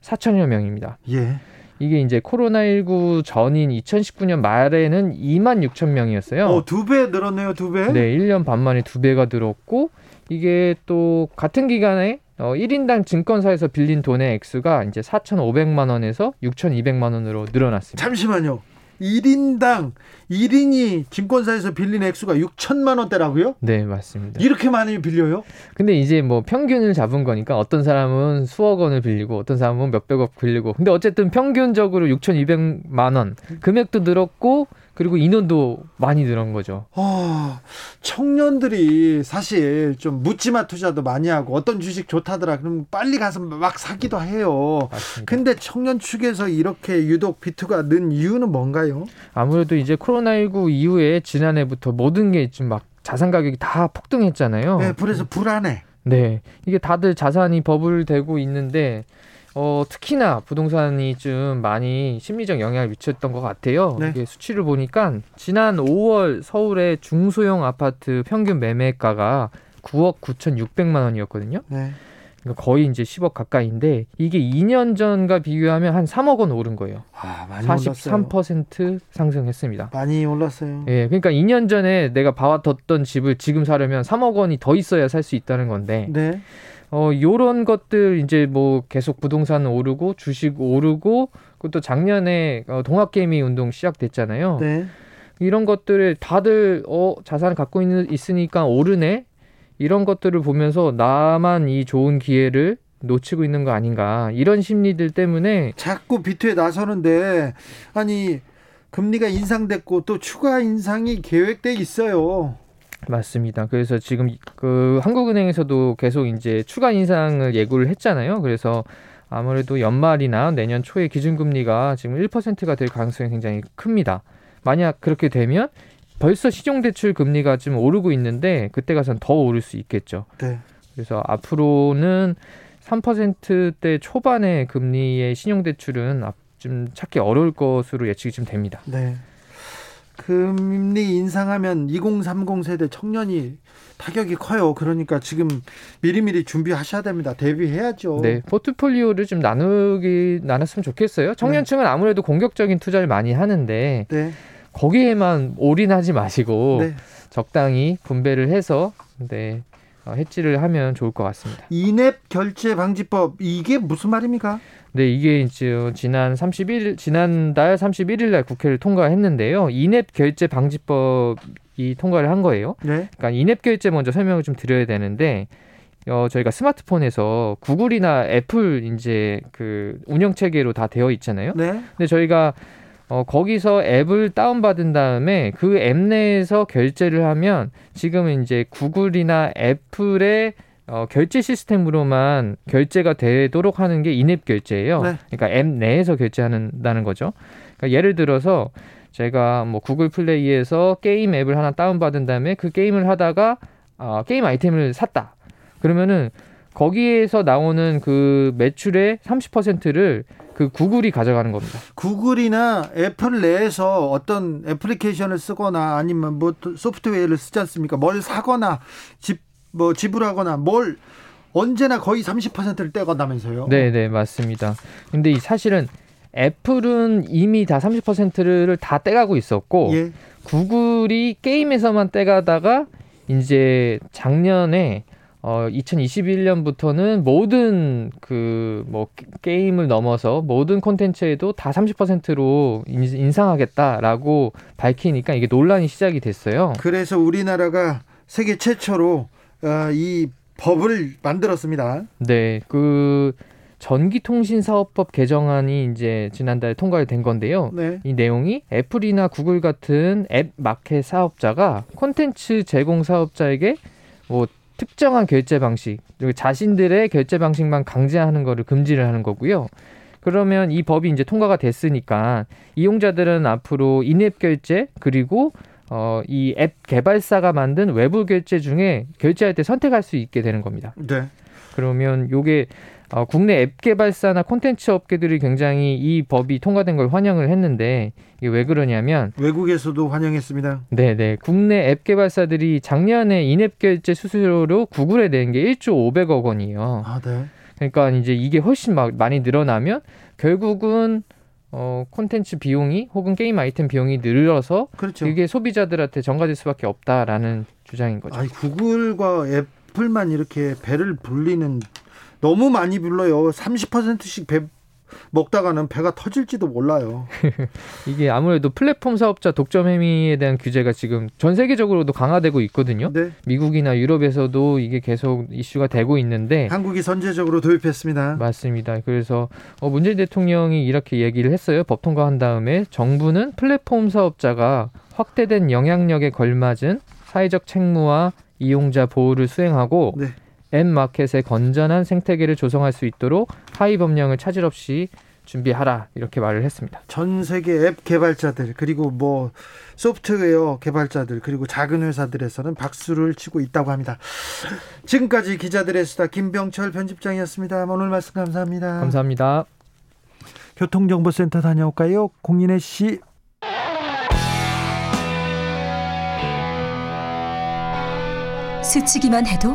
사천여 명입니다. 예. 이게 이제 코로나십구 전인 이천십구 년 말에는 이만 육천 명이었어요. 어, 두 배 늘었네요, 두 배. 네, 일 년 반 만에 두 배가 늘었고 이게 또 같은 기간에 어, 일 인당 증권사에서 빌린 돈의 액수가 이제 사천오백만 원에서 육천이백만 원으로 늘어났습니다. 잠시만요. 일 인당 일 인이 증권사에서 빌린 액수가 육천만 원대라고요? 네, 맞습니다. 이렇게 많이 빌려요? 근데 이제 뭐 평균을 잡은 거니까 어떤 사람은 수억 원을 빌리고 어떤 사람은 몇백억 빌리고 근데 어쨌든 평균적으로 육천이백만 원 금액도 늘었고 그리고 인원도 많이 늘은 거죠. 어, 청년들이 사실 좀 묻지마 투자도 많이 하고 어떤 주식 좋다더라 그럼 빨리 가서 막 사기도 해요. 맞습니다. 근데 청년 축에서 이렇게 유독 비투가 는 이유는 뭔가요? 아무래도 이제 코로나십구 이후에 지난해부터 모든 게 지금 막 자산 가격이 다 폭등했잖아요. 네, 그래서 불안해. 네, 이게 다들 자산이 버블되고 있는데 어, 특히나 부동산이 좀 많이 심리적 영향을 미쳤던 것 같아요. 네. 이게 수치를 보니까 지난 오월 서울의 중소형 아파트 평균 매매가가 구억 구천육백만 원이었거든요. 네. 그러니까 거의 이제 십억 가까이인데 이게 이 년 전과 비교하면 한 삼억 원 오른 거예요. 아, 많이 사십삼 퍼센트 올랐어요. 상승했습니다. 많이 올랐어요. 예, 그러니까 이 년 전에 내가 봐왔던 집을 지금 사려면 삼억 원이 더 있어야 살 수 있다는 건데. 네. 어, 요런 것들, 이제 뭐 계속 부동산 오르고 주식 오르고, 그것도 작년에 어, 동학개미 운동 시작됐잖아요. 네. 이런 것들을 다들, 어, 자산 갖고 있, 있으니까 오르네? 이런 것들을 보면서 나만 이 좋은 기회를 놓치고 있는 거 아닌가. 이런 심리들 때문에. 자꾸 비투에 나서는데, 아니, 금리가 인상됐고 또 추가 인상이 계획돼 있어요. 맞습니다. 그래서 지금 그 한국은행에서도 계속 이제 추가 인상을 예고를 했잖아요. 그래서 아무래도 연말이나 내년 초에 기준금리가 지금 일 퍼센트가 될 가능성이 굉장히 큽니다. 만약 그렇게 되면 벌써 신용대출 금리가 지금 오르고 있는데 그때 가서는 더 오를 수 있겠죠. 네. 그래서 앞으로는 삼 퍼센트대 초반의 금리의 신용대출은 좀 찾기 어려울 것으로 예측이 좀 됩니다. 네. 금리 인상하면 이공삼공 세대 청년이 타격이 커요. 그러니까 지금 미리미리 준비하셔야 됩니다. 대비해야죠. 네, 포트폴리오를 좀 나누기 나눴으면 좋겠어요. 청년층은 네. 아무래도 공격적인 투자를 많이 하는데 네. 거기에만 올인하지 마시고 네. 적당히 분배를 해서 네, 해지를 하면 좋을 것 같습니다. 인앱 결제 방지법 이게 무슨 말입니까? 네, 이게 이제 지난 삼십일 지난달 삼십일일 날 국회를 통과했는데요. 인앱 결제 방지법이 통과를 한 거예요. 네. 그러니까 인앱 결제 먼저 설명을 좀 드려야 되는데 어, 저희가 스마트폰에서 구글이나 애플 이제 그 운영 체계로 다 되어 있잖아요. 네. 근데 저희가 어, 거기서 앱을 다운받은 다음에 그 앱 내에서 결제를 하면 지금은 이제 구글이나 애플의 어, 결제 시스템으로만 결제가 되도록 하는 게 인앱 결제예요. 네. 그러니까 앱 내에서 결제한다는 거죠. 그러니까 예를 들어서 제가 뭐 구글 플레이에서 게임 앱을 하나 다운받은 다음에 그 게임을 하다가 어, 게임 아이템을 샀다. 그러면은 거기에서 나오는 그 매출의 삼십 퍼센트를 그 구글이 가져가는 겁니다. 구글이나 애플 내에서 어떤 애플리케이션을 쓰거나 아니면 뭐 소프트웨어를 쓰지 않습니까? 뭘 사거나 집, 뭐 지불하거나 뭘 언제나 거의 삼십 퍼센트를 떼건다면서요? 네, 네, 맞습니다. 근데 이 사실은 애플은 이미 다 삼십 퍼센트를 다 떼가고 있었고 예. 구글이 게임에서만 떼가다가 이제 작년에 어, 이천이십일 년부터는 모든 그 뭐 게임을 넘어서 모든 콘텐츠에도 다 삼십 퍼센트로 인상하겠다라고 밝히니까 이게 논란이 시작이 됐어요. 그래서 우리나라가 세계 최초로 어, 이 법을 만들었습니다. 네, 그 전기통신사업법 개정안이 이제 지난달에 통과된 건데요. 네. 이 내용이 애플이나 구글 같은 앱 마켓 사업자가 콘텐츠 제공 사업자에게 뭐 특정한 결제 방식, 자신들의 결제 방식만 강제하는 거를 금지를 하는 거고요. 그러면 이 법이 이제 통과가 됐으니까 이용자들은 앞으로 인앱 결제 그리고 어, 이 앱 개발사가 만든 외부 결제 중에 결제할 때 선택할 수 있게 되는 겁니다. 네. 그러면 이게 어, 국내 앱 개발사나 콘텐츠 업계들이 굉장히 이 법이 통과된 걸 환영을 했는데 이게 왜 그러냐면 외국에서도 환영했습니다. 네네. 국내 앱 개발사들이 작년에 인앱 결제 수수료로 구글에 낸 게 일조 오백억 원이에요. 아, 네. 그러니까 이제 이게 훨씬 막 많이 늘어나면 결국은 어, 콘텐츠 비용이 혹은 게임 아이템 비용이 늘어서 그렇죠. 이게 소비자들한테 전가될 수밖에 없다라는 주장인 거죠. 아니, 구글과 애플만 이렇게 배를 불리는 너무 많이 불러요. 삼십 퍼센트씩 배 먹다가는 배가 터질지도 몰라요. 이게 아무래도 플랫폼 사업자 독점 행위에 대한 규제가 지금 전 세계적으로도 강화되고 있거든요. 네. 미국이나 유럽에서도 이게 계속 이슈가 되고 있는데 한국이 선제적으로 도입했습니다. 맞습니다. 그래서 문재인 대통령이 이렇게 얘기를 했어요. 법 통과한 다음에 정부는 플랫폼 사업자가 확대된 영향력에 걸맞은 사회적 책무와 이용자 보호를 수행하고 네. 앱 마켓의 건전한 생태계를 조성할 수 있도록 하위 법령을 차질 없이 준비하라 이렇게 말을 했습니다. 전 세계 앱 개발자들 그리고 뭐 소프트웨어 개발자들 그리고 작은 회사들에서는 박수를 치고 있다고 합니다. 지금까지 기자들의 수다 김병철 편집장이었습니다. 오늘 말씀 감사합니다. 감사합니다. 교통정보센터 다녀올까요? 공인혜 씨. 스치기만 해도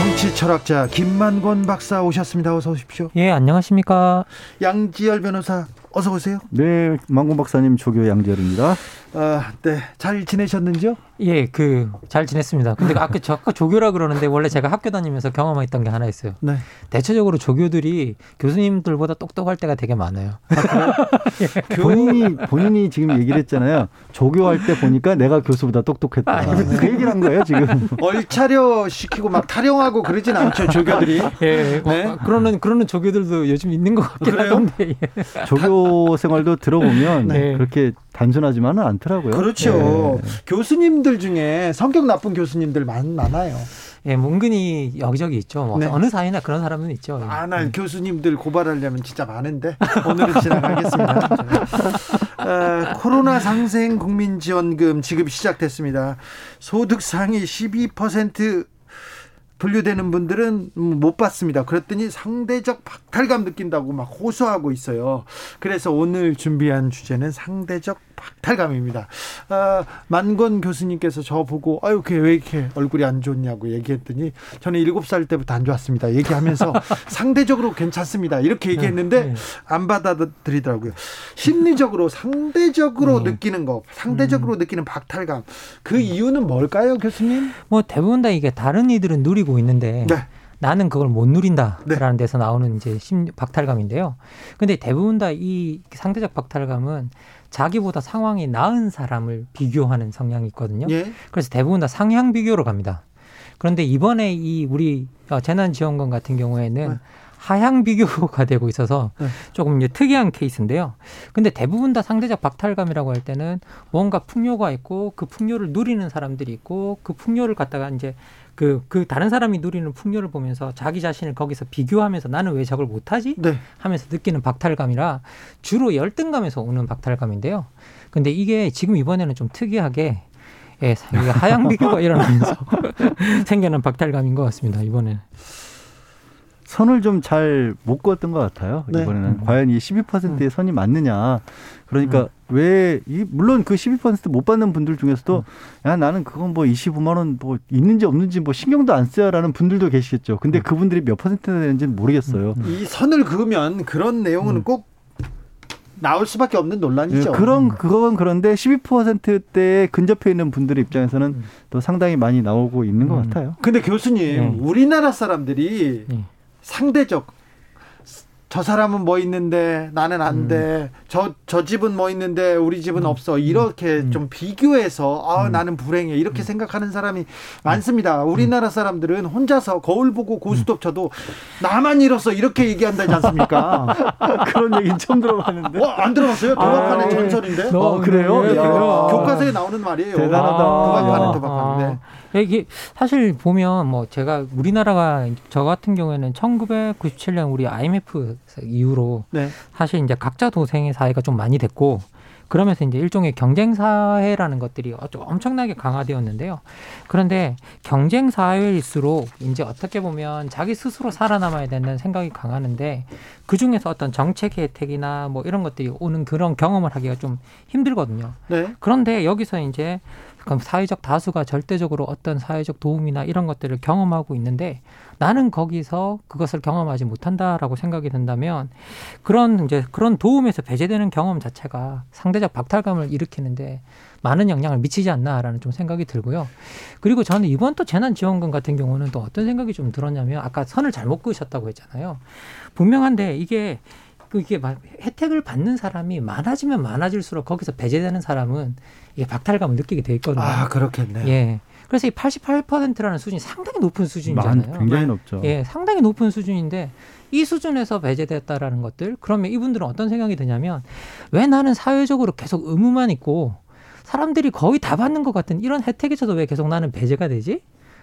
정치철학자 김만권 박사 오셨습니다. 어서 오십시오. 예, 안녕하십니까. 양지열 변호사 어서 오세요. 네, 만권 박사님 조교 양지열입니다. 아, 네, 잘 지내셨는지요? 예, 그 잘 지냈습니다. 근데 아까 저 아까 조교라 그러는데 원래 제가 학교 다니면서 경험했던 게 하나 있어요. 네. 대체적으로 조교들이 교수님들보다 똑똑할 때가 되게 많아요. 아, 예. 본인이 본인이 지금 얘기를 했잖아요. 조교할 때 보니까 내가 교수보다 똑똑했다. 아, 그 얘기를 한 거예요 지금. 얼차려 시키고 막 타령하고 그러진 않죠 조교들이. 예. 네. 어, 그러는 그러는 조교들도 요즘 있는 것 같긴 한데. 예. 조교 생활도 들어보면 네. 그렇게 단순하지만은 않더라고요. 그렇죠. 예. 교수님들 중에 성격 나쁜 교수님들 많, 많아요. 예, 뭐 은근히 여기저기 있죠. 뭐 네. 어느 사이나 그런 사람은 있죠. 아, 난 음. 교수님들 고발하려면 진짜 많은데 오늘은 지나가겠습니다. 어, 코로나 상생 국민지원금 지급 시작됐습니다. 소득 상위 십이 퍼센트 분류되는 분들은 못 받습니다. 그랬더니 상대적 박탈감 느낀다고 막 호소하고 있어요. 그래서 오늘 준비한 주제는 상대적 박탈감입니다. 아, 만권 교수님께서 저보고 아유 걔 왜 이렇게 얼굴이 안 좋냐고 얘기했더니 저는 일곱 살 때부터 안 좋았습니다 얘기하면서 상대적으로 괜찮습니다 이렇게 얘기했는데 네, 네. 안 받아들이더라고요. 심리적으로 상대적으로 네. 느끼는 거, 상대적으로 음. 느끼는 박탈감, 그 이유는 뭘까요 교수님? 뭐 대부분 다 이게 다른 이들은 누리고 있는데 네. 나는 그걸 못 누린다라는 네. 데서 나오는 이제 심 박탈감인데요. 근데 대부분 다 이 상대적 박탈감은 자기보다 상황이 나은 사람을 비교하는 성향이 있거든요. 예. 그래서 대부분 다 상향 비교로 갑니다. 그런데 이번에 이 우리 재난지원금 같은 경우에는 네. 하향 비교가 되고 있어서 네. 조금 이제 특이한 케이스인데요. 근데 대부분 다 상대적 박탈감이라고 할 때는 뭔가 풍요가 있고 그 풍요를 누리는 사람들이 있고 그 풍요를 갖다가 이제 그, 그 다른 사람이 누리는 풍요를 보면서 자기 자신을 거기서 비교하면서 나는 왜 저걸 못하지? 네. 하면서 느끼는 박탈감이라 주로 열등감에서 오는 박탈감인데요. 근데 이게 지금 이번에는 좀 특이하게 예, 하향 비교가 일어나면서 생겨난 박탈감인 것 같습니다. 이번에는. 선을 좀 잘 못 그었던 것 같아요. 네. 이번에는 음. 과연 이 십이 퍼센트의 음. 선이 맞느냐. 그러니까 음. 왜 이 물론 그 십이 퍼센트 못 받는 분들 중에서도 음. 야 나는 그건 뭐 이십오만 원 뭐 있는지 없는지 뭐 신경도 안 써요라는 분들도 계시겠죠. 근데 음. 그분들이 몇 퍼센트나 되는지는 모르겠어요. 음. 이 선을 그으면 그런 내용은 음. 꼭 나올 수밖에 없는 논란이죠. 네, 그런 그건 그런데 십이 퍼센트대에 근접해 있는 분들의 입장에서는 음. 또 상당히 많이 나오고 있는 음. 것 같아요. 근데 교수님 음. 우리나라 사람들이 음. 상대적, 저 사람은 뭐 있는데 나는 안 돼, 저, 음. 저 집은 뭐 있는데 우리 집은 음. 없어, 이렇게 음. 좀 비교해서 아, 음. 나는 불행해 이렇게 음. 생각하는 사람이 음. 많습니다. 우리나라 사람들은 혼자서 거울 보고 고스톱 쳐도 나만 이뤘어 이렇게 얘기한다지 않습니까? 그런 얘기는 처음 들어봤는데. 어, 안 들어봤어요? 도박하는 아, 전설인데. 어, 어, 그래요? 네, 그래요? 교과서에 나오는 말이에요. 대단하다. 도박하는 도박하는데. 이게 사실 보면 뭐 제가 우리나라가 저 같은 경우에는 천구백구십칠 년 우리 아이엠에프 이후로 네. 사실 이제 각자 도생의 사회가 좀 많이 됐고 그러면서 이제 일종의 경쟁 사회라는 것들이 엄청나게 강화되었는데요. 그런데 경쟁 사회일수록 이제 어떻게 보면 자기 스스로 살아남아야 된다는 생각이 강하는데 그 중에서 어떤 정책 혜택이나 뭐 이런 것들이 오는 그런 경험을 하기가 좀 힘들거든요. 네. 그런데 여기서 이제 그럼 사회적 다수가 절대적으로 어떤 사회적 도움이나 이런 것들을 경험하고 있는데 나는 거기서 그것을 경험하지 못한다라고 생각이 든다면 그런 이제 그런 도움에서 배제되는 경험 자체가 상대적 박탈감을 일으키는데 많은 영향을 미치지 않나라는 좀 생각이 들고요. 그리고 저는 이번 또 재난지원금 같은 경우는 또 어떤 생각이 좀 들었냐면 아까 선을 잘못 그으셨다고 했잖아요. 분명한데 이게 이게 혜택을 받는 사람이 많아지면 많아질수록 거기서 배제되는 사람은 이게 박탈감을 느끼게 돼 있거든요. 아, 그렇겠네요. 예. 그래서 이 팔십팔 퍼센트라는 수준이 상당히 높은 수준이잖아요. 많, 굉장히 높죠. 예, 상당히 높은 수준인데 이 수준에서 배제됐다라는 것들, 그러면 이분들은 어떤 생각이 드냐면 왜 나는 사회적으로 계속 의무만 있고 사람들이 거의 다 받는 것 같은 이런 혜택에서도 왜 계속 나는 배제가 되지?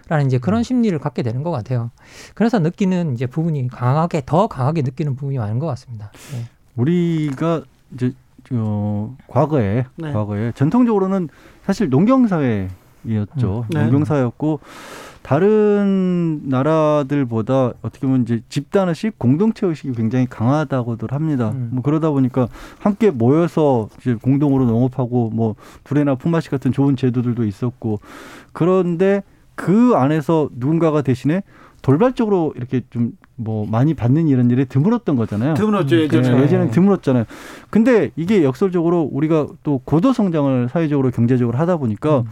라는 이제 그런 심리를 갖게 되는 것 같아요. 그래서 느끼는 이제 부분이 강하게 더 강하게 느끼는 부분이 많은 것 같습니다. 네. 우리가 이제 어, 과거에 네. 과거에 전통적으로는 사실 농경 사회였죠. 음. 네. 농경 사회였고 다른 나라들보다 어떻게 보면 이제 집단 의식, 공동체 의식이 굉장히 강하다고들 합니다. 음. 뭐 그러다 보니까 함께 모여서 이제 공동으로 농업하고 뭐 불에나 품앗이 같은 좋은 제도들도 있었고 그런데 그 안에서 누군가가 대신에 돌발적으로 이렇게 좀 뭐 많이 받는 이런 일에 드물었던 거잖아요. 드물었죠. 예전에. 네, 예전에는 드물었잖아요. 근데 이게 역설적으로 우리가 또 고도 성장을 사회적으로 경제적으로 하다 보니까 음.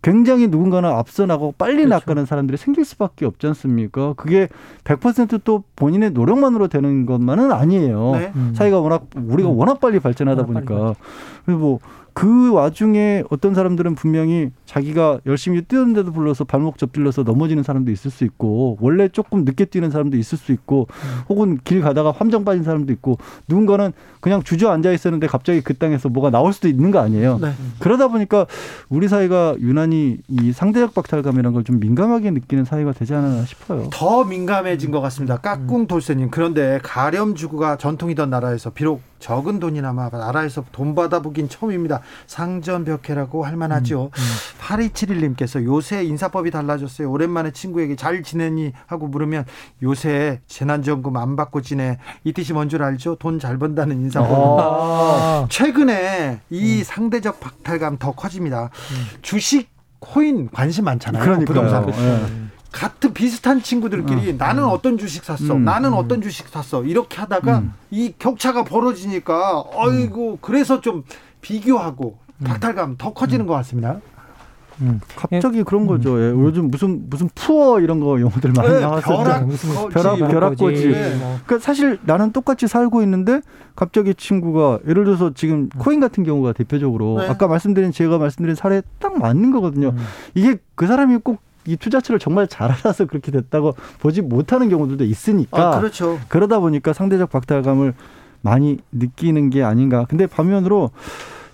굉장히 누군가는 앞서 나가고 빨리 그렇죠. 나가는 사람들이 생길 수밖에 없지 않습니까? 그게 백 퍼센트 또 본인의 노력만으로 되는 것만은 아니에요. 네. 음. 사회가 워낙 우리가 음. 워낙 빨리 발전하다 워낙 보니까. 빨리 그래서 뭐 그 와중에 어떤 사람들은 분명히 자기가 열심히 뛰었는데도 불러서 발목 접질러서 넘어지는 사람도 있을 수 있고 원래 조금 늦게 뛰는 사람도 있을 수 있고 음. 혹은 길 가다가 함정 빠진 사람도 있고 누군가는 그냥 주저앉아 있었는데 갑자기 그 땅에서 뭐가 나올 수도 있는 거 아니에요. 네. 그러다 보니까 우리 사회가 유난히 이 상대적 박탈감이라는 걸 좀 민감하게 느끼는 사회가 되지 않았나 싶어요. 더 민감해진 것 같습니다. 까꿍 돌쇠님, 그런데 가렴 주구가 전통이던 나라에서 비록 적은 돈이나마 나라에서 돈 받아보긴 처음입니다. 상전벽해라고 할 만하죠. 음, 음. 팔이칠일 님께서 요새 인사법이 달라졌어요. 오랜만에 친구에게 잘 지내니 하고 물으면 요새 재난지원금 안 받고 지내. 이 뜻이 뭔 줄 알죠? 돈 잘 번다는 인사법. 최근에 이 음. 상대적 박탈감 더 커집니다. 음. 주식, 코인 관심 많잖아요. 그러니까요. 부동산. 네. 같은 비슷한 친구들끼리 어, 나는 음. 어떤 주식 샀어, 음, 나는 음. 어떤 주식 샀어 이렇게 하다가 음. 이 격차가 벌어지니까 어이고 음. 그래서 좀 비교하고 음. 박탈감 더 커지는 음. 것 같습니다. 음. 갑자기 그런 음. 거죠. 예. 요즘 무슨 무슨 푸어 이런 거 용어들 많이 네, 나왔었잖아요. 벼락, 벼락꼬지. 네. 그러니까 사실 나는 똑같이 살고 있는데 갑자기 친구가 예를 들어서 지금 음. 코인 같은 경우가 대표적으로 네. 아까 말씀드린 제가 말씀드린 사례에 딱 맞는 거거든요. 음. 이게 그 사람이 꼭 이 투자처를 정말 잘 알아서 그렇게 됐다고 보지 못하는 경우들도 있으니까. 아, 그렇죠. 그러다 보니까 상대적 박탈감을 많이 느끼는 게 아닌가. 근데 반면으로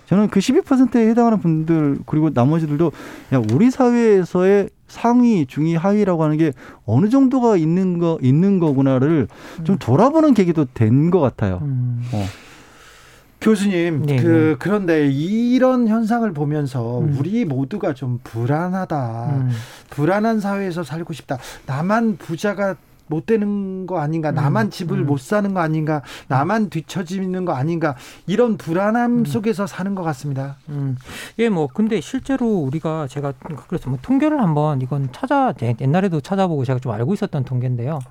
저는 그 십이 퍼센트에 해당하는 분들 그리고 나머지들도 야, 우리 사회에서의 상위, 중위, 하위라고 하는 게 어느 정도가 있는 거 있는 거구나를 좀 돌아보는 계기도 된 것 같아요. 음. 어. 교수님, 네. 그, 그런데 이런 현상을 보면서 음. 우리 모두가 좀 불안하다. 음. 불안한 사회에서 살고 싶다. 나만 부자가 못 되는 거 아닌가. 음. 나만 집을 음. 못 사는 거 아닌가. 나만 뒤처지는 거 아닌가. 이런 불안함 음. 속에서 사는 것 같습니다. 음. 예, 뭐, 근데 실제로 우리가 제가 그래서 뭐 통계를 한번 이건 찾아, 옛날에도 찾아보고 제가 좀 알고 있었던 통계인데요.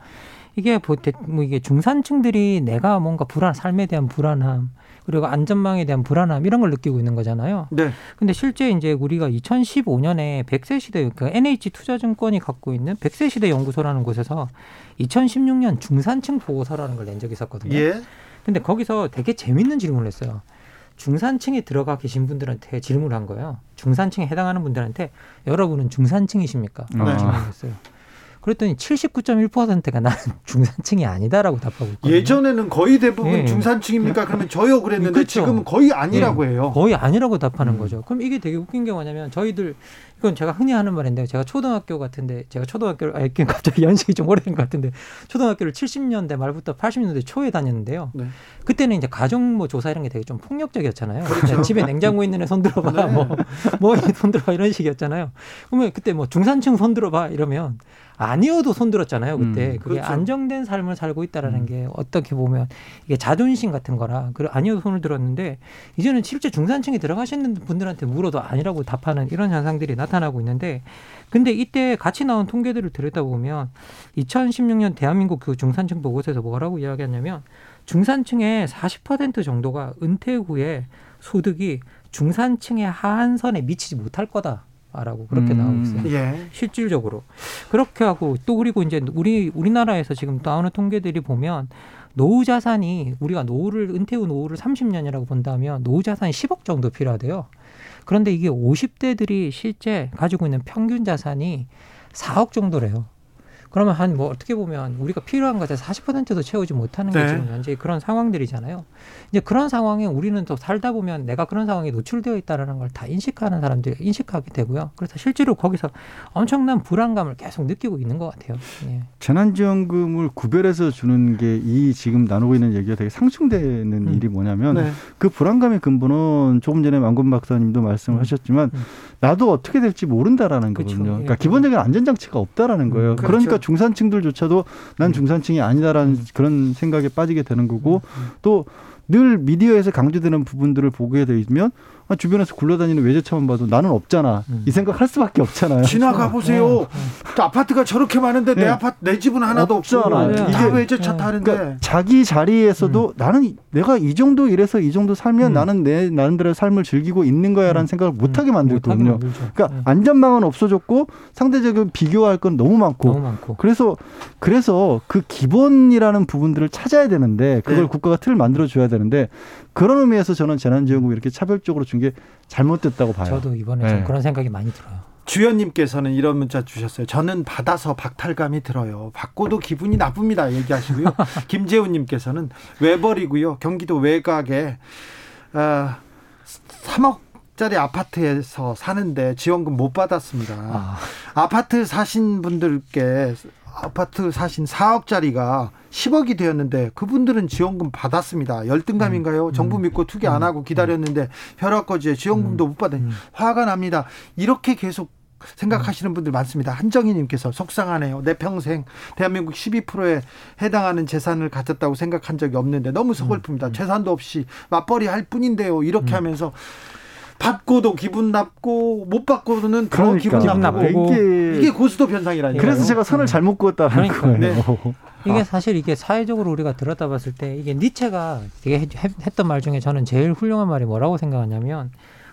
이게 보통 뭐 이게 중산층들이 내가 뭔가 불안, 삶에 대한 불안함, 그리고 안전망에 대한 불안함 이런 걸 느끼고 있는 거잖아요. 네. 근데 실제 이제 우리가 이천십오 년에 백세 시대 그러니까 엔에이치 투자증권이 갖고 있는 백세 시대 연구소라는 곳에서 이천십육 년 중산층 보고서라는 걸 낸 적이 있었거든요. 예. 근데 거기서 되게 재밌는 질문을 했어요. 중산층에 들어가 계신 분들한테 질문을 한 거예요. 중산층에 해당하는 분들한테 여러분은 중산층이십니까? 네. 질문을 했어요. 그랬더니 칠십구 점 일 퍼센트가 나는 중산층이 아니다라고 답하고 있거든요. 예전에는 거의 대부분 예. 중산층입니까? 그러면 저요 그랬는데 그렇죠. 지금은 거의 아니라고 예. 해요. 거의 아니라고 답하는 음. 거죠. 그럼 이게 되게 웃긴 게 뭐냐면 저희들 이건 제가 흔히 하는 말인데 제가 초등학교 같은데 제가 초등학교를 아, 갑자기 연식이 좀 오래된 것 같은데 초등학교를 칠십 년대 말부터 팔십 년대 초에 다녔는데요. 네. 그때는 이제 가정 뭐 조사 이런 게 되게 좀 폭력적이었잖아요. 그렇죠. 집에 냉장고 있는 애 손들어봐, 네. 뭐, 뭐 손들어봐 이런 식이었잖아요. 그러면 그때 뭐 중산층 손들어봐 이러면 아니어도 손들었잖아요. 그때 음, 그게 그렇죠. 안정된 삶을 살고 있다라는 음. 게 어떻게 보면 이게 자존심 같은 거라 그리고 아니어도 손을 들었는데 이제는 실제 중산층에 들어가시는 분들한테 물어도 아니라고 답하는 이런 현상들이 나. 나타나고 있는데 근데 이때 같이 나온 통계들을 들여다보면 이천십육 년 대한민국 그 중산층 보고서에서 뭐라고 이야기하냐면 중산층의 사십 퍼센트 정도가 은퇴 후에 소득이 중산층의 하한선에 미치지 못할 거다. 라고 그렇게 음, 나오고 있어요. 예. 실질적으로. 그렇게 하고 또 그리고 이제 우리 우리나라에서 지금 나오는 통계들이 보면 노후 자산이 우리가 노후를 은퇴 후 노후를 삼십 년이라고 본다면 노후 자산이 십억 정도 필요하대요. 그런데 이게 오십 대들이 실제 가지고 있는 평균 자산이 사억 정도래요. 그러면 한 뭐 어떻게 보면 우리가 필요한 것에 사십 퍼센트도 채우지 못하는 네. 게 지금 현재 그런 상황들이잖아요. 이제 그런 상황에 우리는 또 살다 보면 내가 그런 상황에 노출되어 있다는 걸 다 인식하는 사람들이 인식하게 되고요. 그래서 실제로 거기서 엄청난 불안감을 계속 느끼고 있는 것 같아요. 예. 재난지원금을 구별해서 주는 게 이 지금 나누고 있는 얘기가 되게 상충되는 음. 일이 뭐냐면 네. 그 불안감의 근본은 조금 전에 만군 박사님도 말씀을 음. 하셨지만 음. 나도 어떻게 될지 모른다라는 그쵸. 거거든요. 그러니까 예. 기본적인 안전장치가 없다라는 음. 거예요. 그렇죠. 그러니까 중산층들조차도 난 중산층이 아니다라는 음. 그런 생각에 빠지게 되는 거고 음. 또 늘 미디어에서 강조되는 부분들을 보게 되면 주변에서 굴러다니는 외제차만 봐도 나는 없잖아. 음. 이 생각할 수밖에 없잖아요. 지나가 보세요. 네. 아파트가 저렇게 많은데 네. 내 아파트 내 집은 하나도 없잖아. 없고 네. 다 외제차 네. 타는데 그러니까 자기 자리에서도 음. 나는 내가 이 정도 일해서 이 정도 살면 음. 나는 내 나름대로 삶을 즐기고 있는 거야라는 음. 생각을 못하게 만들거든요. 음. 그러니까 네. 안전망은 없어졌고 상대적으로 비교할 건 너무 많고. 너무 많고. 그래서 그래서 그 기본이라는 부분들을 찾아야 되는데 그걸 네. 국가가 틀을 만들어 줘야 되는. 근데 그런 의미에서 저는 재난지원금이 이렇게 차별적으로 준 게 잘못됐다고 봐요. 저도 이번에 네. 좀 그런 생각이 많이 들어요. 주연님께서는 이런 문자 주셨어요. 저는 받아서 박탈감이 들어요. 받고도 기분이 나쁩니다. 얘기하시고요. 김재훈님께서는 외벌이고요. 경기도 외곽에 어, 삼억짜리 아파트에서 사는데 지원금 못 받았습니다. 아. 아파트 사신 분들께 아파트 사신 사억짜리가 십억이 되었는데 그분들은 지원금 받았습니다. 열등감인가요? 음. 정부 믿고 투기 안 하고 기다렸는데 혈압거지에 지원금도 음. 못 받으니 음. 화가 납니다. 이렇게 계속 생각하시는 분들 많습니다. 한정희님께서 속상하네요. 내 평생 대한민국 십이 퍼센트에 해당하는 재산을 가졌다고 생각한 적이 없는데 너무 서글픕니다. 음. 재산도 없이 맞벌이 할 뿐인데요. 이렇게 음. 하면서 받고도 기분 나쁘고 못 받고는 그런 기분 나쁘고 이게 고수도 변상이라니까요. 그래서 제가 선을 잘못 그었다는 거예요. 네. 이게 사실 이게 사회적으로 우리가 들었다 봤을 때 이게 니체가 되게 했던 말 중에 저는 제일 훌륭한 말이 뭐라고 생각하냐면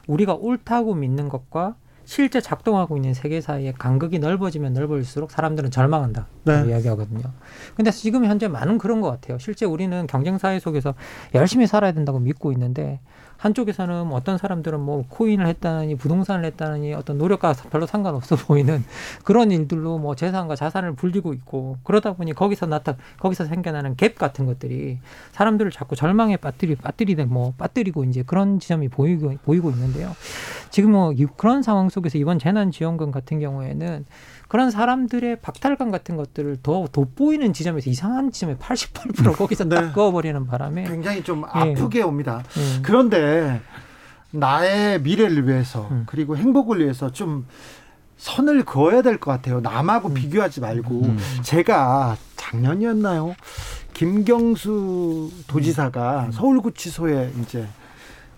우리가 옳다고 믿는 것과 실제 작동하고 있는 세계 사이의 간극이 넓어지면 넓어질수록 사람들은 절망한다. 네. 이야기하거든요. 근데 지금 현재 많은 그런 것 같아요. 실제 우리는 경쟁사회 속에서 열심히 살아야 된다고 믿고 있는데 한쪽에서는 어떤 사람들은 뭐 코인을 했다느니 부동산을 했다느니 어떤 노력과 별로 상관없어 보이는 그런 일들로 뭐 재산과 자산을 불리고 있고 그러다 보니 거기서 나타 거기서 생겨나는 갭 같은 것들이 사람들을 자꾸 절망에 빠뜨리 빠뜨리되 뭐 빠뜨리고 이제 그런 지점이 보이고 보이고 있는데요. 지금 뭐 그런 상황 속에서 이번 재난지원금 같은 경우에는 그런 사람들의 박탈감 같은 것들을 더 돋보이는 지점에서 이상한 지점에 팔십팔 퍼센트 거기서 네. 딱 꺼버리는 바람에 굉장히 좀 아프게 예. 옵니다. 예. 그런데 나의 미래를 위해서 음. 그리고 행복을 위해서 좀 선을 그어야 될 것 같아요. 남하고 음. 비교하지 말고 음. 제가 작년이었나요? 김경수 도지사가 음. 서울구치소에 이제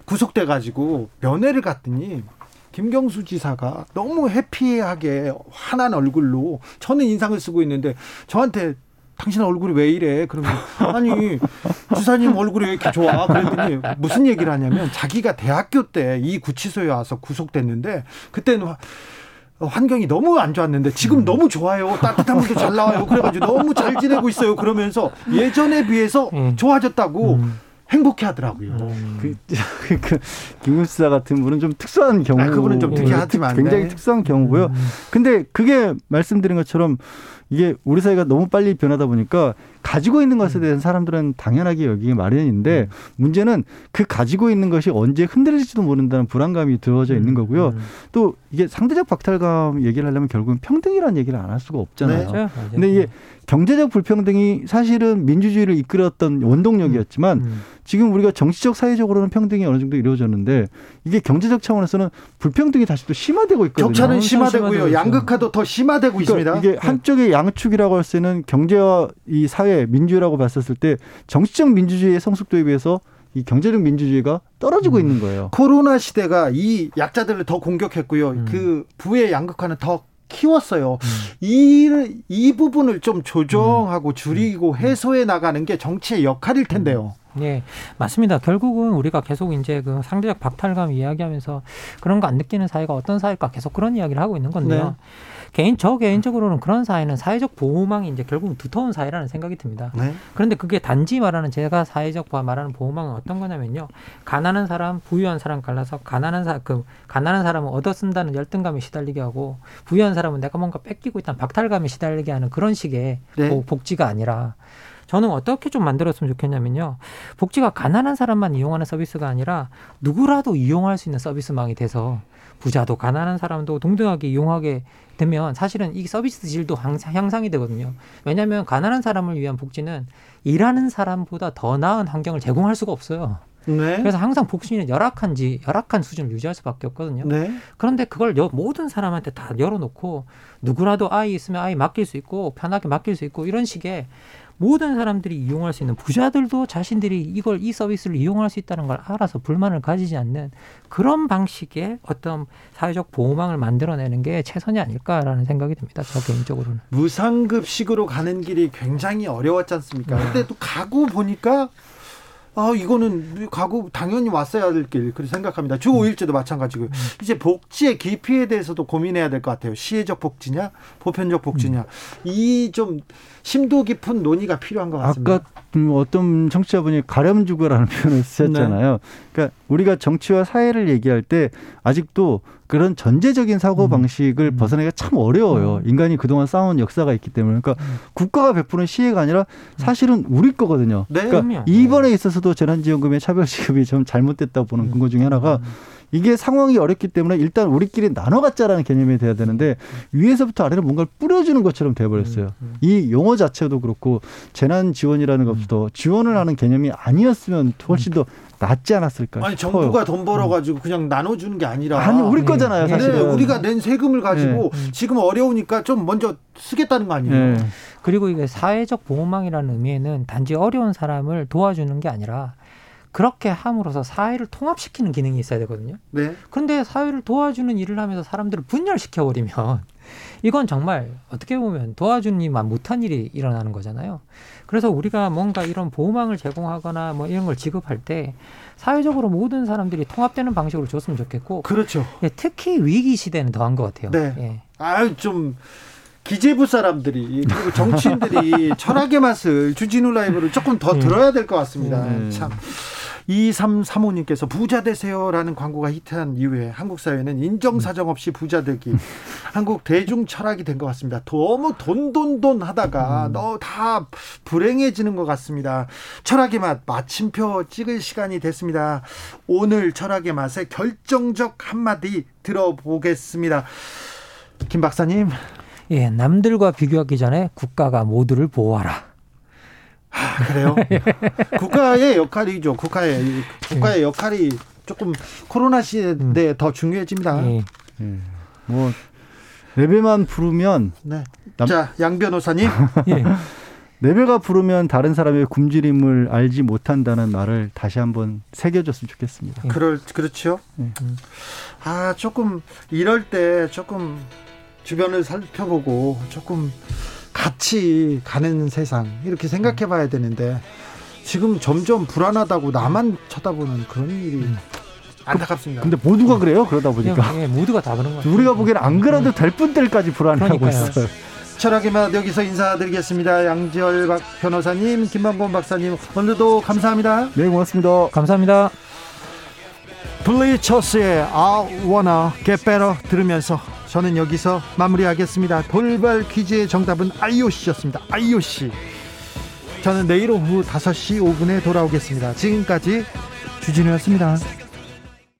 구속돼 가지고 면회를 갔더니 김경수 지사가 너무 해피하게 환한 얼굴로 저는 인상을 쓰고 있는데 저한테 당신 얼굴이 왜 이래? 그러면 아니 지사님 얼굴이 왜 이렇게 좋아? 그랬더니 무슨 얘기를 하냐면 자기가 대학교 때 이 구치소에 와서 구속됐는데 그때는 환경이 너무 안 좋았는데 지금 너무 좋아요. 따뜻한 물도 잘 나와요. 그래가지고 너무 잘 지내고 있어요. 그러면서 예전에 비해서 좋아졌다고 음. 행복해하더라고요. 음. 그, 그, 그 김우수사 같은 분은 좀 특수한 경우. 아, 그분은 좀 특이하지만 굉장히 네. 특수한 경우고요. 음. 근데 그게 말씀드린 것처럼 이게 우리 사회가 너무 빨리 변하다 보니까 가지고 있는 것에 대한 사람들은 당연하게 여기기 마련인데 음. 문제는 그 가지고 있는 것이 언제 흔들릴지도 모른다는 불안감이 들어져 있는 거고요. 음. 또 이게 상대적 박탈감 얘기를 하려면 결국은 평등이라는 얘기를 안 할 수가 없잖아요. 네. 근데 이게 경제적 불평등이 사실은 민주주의를 이끌었던 원동력이었지만 음. 지금 우리가 정치적 사회적으로는 평등이 어느 정도 이루어졌는데 이게 경제적 차원에서는 불평등이 다시 또 심화되고 있거든요. 격차는 심화되고요. 심화되고 양극화도 더 심화되고 그러니까 있습니다. 이게 한쪽의 양축이라고 할 수 있는 경제와 이 사회 민주라고 봤었을 때 정치적 민주주의의 성숙도에 비해서 이 경제적 민주주의가 떨어지고 음. 있는 거예요. 코로나 시대가 이 약자들을 더 공격했고요. 음. 그 부의 양극화는 더 키웠어요. 이, 이 부분을 좀 조정하고 줄이고 해소해 나가는 게 정치의 역할일 텐데요. 예, 맞습니다. 결국은 우리가 계속 이제 그 상대적 박탈감 이야기하면서 그런 거 안 느끼는 사회가 어떤 사회일까 계속 그런 이야기를 하고 있는 건데요. 네. 개인 저 개인적으로는 그런 사회는 사회적 보호망이 이제 결국은 두터운 사회라는 생각이 듭니다. 네. 그런데 그게 단지 말하는 제가 사회적 말하는 보호망은 어떤 거냐면요. 가난한 사람, 부유한 사람 갈라서 가난한 사 그 가난한 사람은 얻어 쓴다는 열등감에 시달리게 하고 부유한 사람은 내가 뭔가 뺏기고 있다는 박탈감에 시달리게 하는 그런 식의 네. 뭐 복지가 아니라. 저는 어떻게 좀 만들었으면 좋겠냐면요. 복지가 가난한 사람만 이용하는 서비스가 아니라 누구라도 이용할 수 있는 서비스망이 돼서 부자도 가난한 사람도 동등하게 이용하게 되면 사실은 이 서비스 질도 향상이 되거든요. 왜냐하면 가난한 사람을 위한 복지는 일하는 사람보다 더 나은 환경을 제공할 수가 없어요. 네. 그래서 항상 복지는 열악한지 열악한 수준을 유지할 수밖에 없거든요. 네. 그런데 그걸 여, 모든 사람한테 다 열어놓고 누구라도 아이 있으면 아이 맡길 수 있고 편하게 맡길 수 있고 이런 식의 모든 사람들이 이용할 수 있는 부자들도 자신들이 이걸 이 서비스를 이용할 수 있다는 걸 알아서 불만을 가지지 않는 그런 방식의 어떤 사회적 보호망을 만들어내는 게 최선이 아닐까라는 생각이 듭니다. 저 개인적으로는. 무상급식으로 가는 길이 굉장히 어려웠지 않습니까? 네. 근데 또 가고 보니까 아, 이거는 가고 당연히 왔어야 될 길 그렇게 생각합니다. 주 오일제도 마찬가지고요. 이제 복지의 깊이에 대해서도 고민해야 될 것 같아요. 시혜적 복지냐 보편적 복지냐 이 좀 심도 깊은 논의가 필요한 것 같습니다. 아까 어떤 청취자분이 가렴주거라는 표현을 쓰셨잖아요. 네. 그러니까 우리가 정치와 사회를 얘기할 때 아직도 그런 전제적인 사고방식을 음. 벗어나기가 참 어려워요. 음. 인간이 그동안 쌓아온 역사가 있기 때문에. 그러니까 음. 국가가 베푸는 시혜가 아니라 사실은 우리 거거든요. 네. 그러니까 이번에 있어서도 재난지원금의 차별지급이 좀 잘못됐다고 보는 근거 중에 하나가 이게 상황이 어렵기 때문에 일단 우리끼리 나눠 갖자라는 개념이 돼야 되는데 위에서부터 아래로 뭔가를 뿌려주는 것처럼 돼버렸어요. 이 용어 자체도 그렇고 재난 지원이라는 것도 지원을 하는 개념이 아니었으면 훨씬 더 낫지 않았을까 싶어요. 아니 정부가 돈 벌어가지고 그냥 나눠주는 게 아니라 아니 우리 거잖아요. 네. 사실은. 네, 우리가 낸 세금을 가지고 네. 지금 어려우니까 좀 먼저 쓰겠다는 거 아니에요. 네. 그리고 이게 사회적 보호망이라는 의미에는 단지 어려운 사람을 도와주는 게 아니라 그렇게 함으로써 사회를 통합시키는 기능이 있어야 되거든요. 네. 그런데 사회를 도와주는 일을 하면서 사람들을 분열시켜버리면 이건 정말 어떻게 보면 도와주는 일만 못한 일이 일어나는 거잖아요. 그래서 우리가 뭔가 이런 보호망을 제공하거나 뭐 이런 걸 지급할 때 사회적으로 모든 사람들이 통합되는 방식으로 줬으면 좋겠고. 그렇죠. 예, 특히 위기 시대는 더한 것 같아요. 네. 예. 아유, 좀. 기재부 사람들이 그리고 정치인들이 철학의 맛을 주진우 라이브를 조금 더 네. 들어야 될 것 같습니다. 네. 참 이삼삼오님께서 부자 되세요라는 광고가 히트한 이후에 한국 사회는 인정사정 없이 부자 되기 한국 대중 철학이 된 것 같습니다. 너무 돈돈돈 하다가 너무 다 불행해지는 것 같습니다. 철학의 맛 마침표 찍을 시간이 됐습니다. 오늘 철학의 맛의 결정적 한마디 들어보겠습니다. 김 박사님. 예, 남들과 비교하기 전에 국가가 모두를 보호하라. 아, 그래요? 국가의 역할이죠. 국가의 국가의 역할이 조금 코로나 시대에 더 중요해집니다. 예. 예. 뭐 레벨만 부르면 네. 남... 자, 양 변호사님. 예. 레벨가 부르면 다른 사람의 굶주림을 알지 못한다는 말을 다시 한번 새겨줬으면 좋겠습니다. 예. 그럴 그렇죠. 예. 아, 조금 이럴 때 조금 주변을 살펴보고 조금 같이 가는 세상 이렇게 생각해 봐야 되는데 지금 점점 불안하다고 나만 쳐다보는 그런 일이 안타깝습니다. 근데 모두가 그래요? 그러다 보니까 네, 모두가 다 그런 것 같아요. 우리가 보기에는 안 그래도 될 분들까지 불안해하고 그러니까요. 있어요. 철학의 맛 여기서 인사드리겠습니다. 양지열 박 변호사님, 김만권 박사님 오늘도 감사합니다. 네, 고맙습니다. 감사합니다. 블리처스의 I wanna get better 들으면서 저는 여기서 마무리하겠습니다. 돌발 퀴즈의 정답은 아이오씨였습니다. 아이오씨. 저는 내일 오후 다섯 시 오 분에 돌아오겠습니다. 지금까지 주진우였습니다.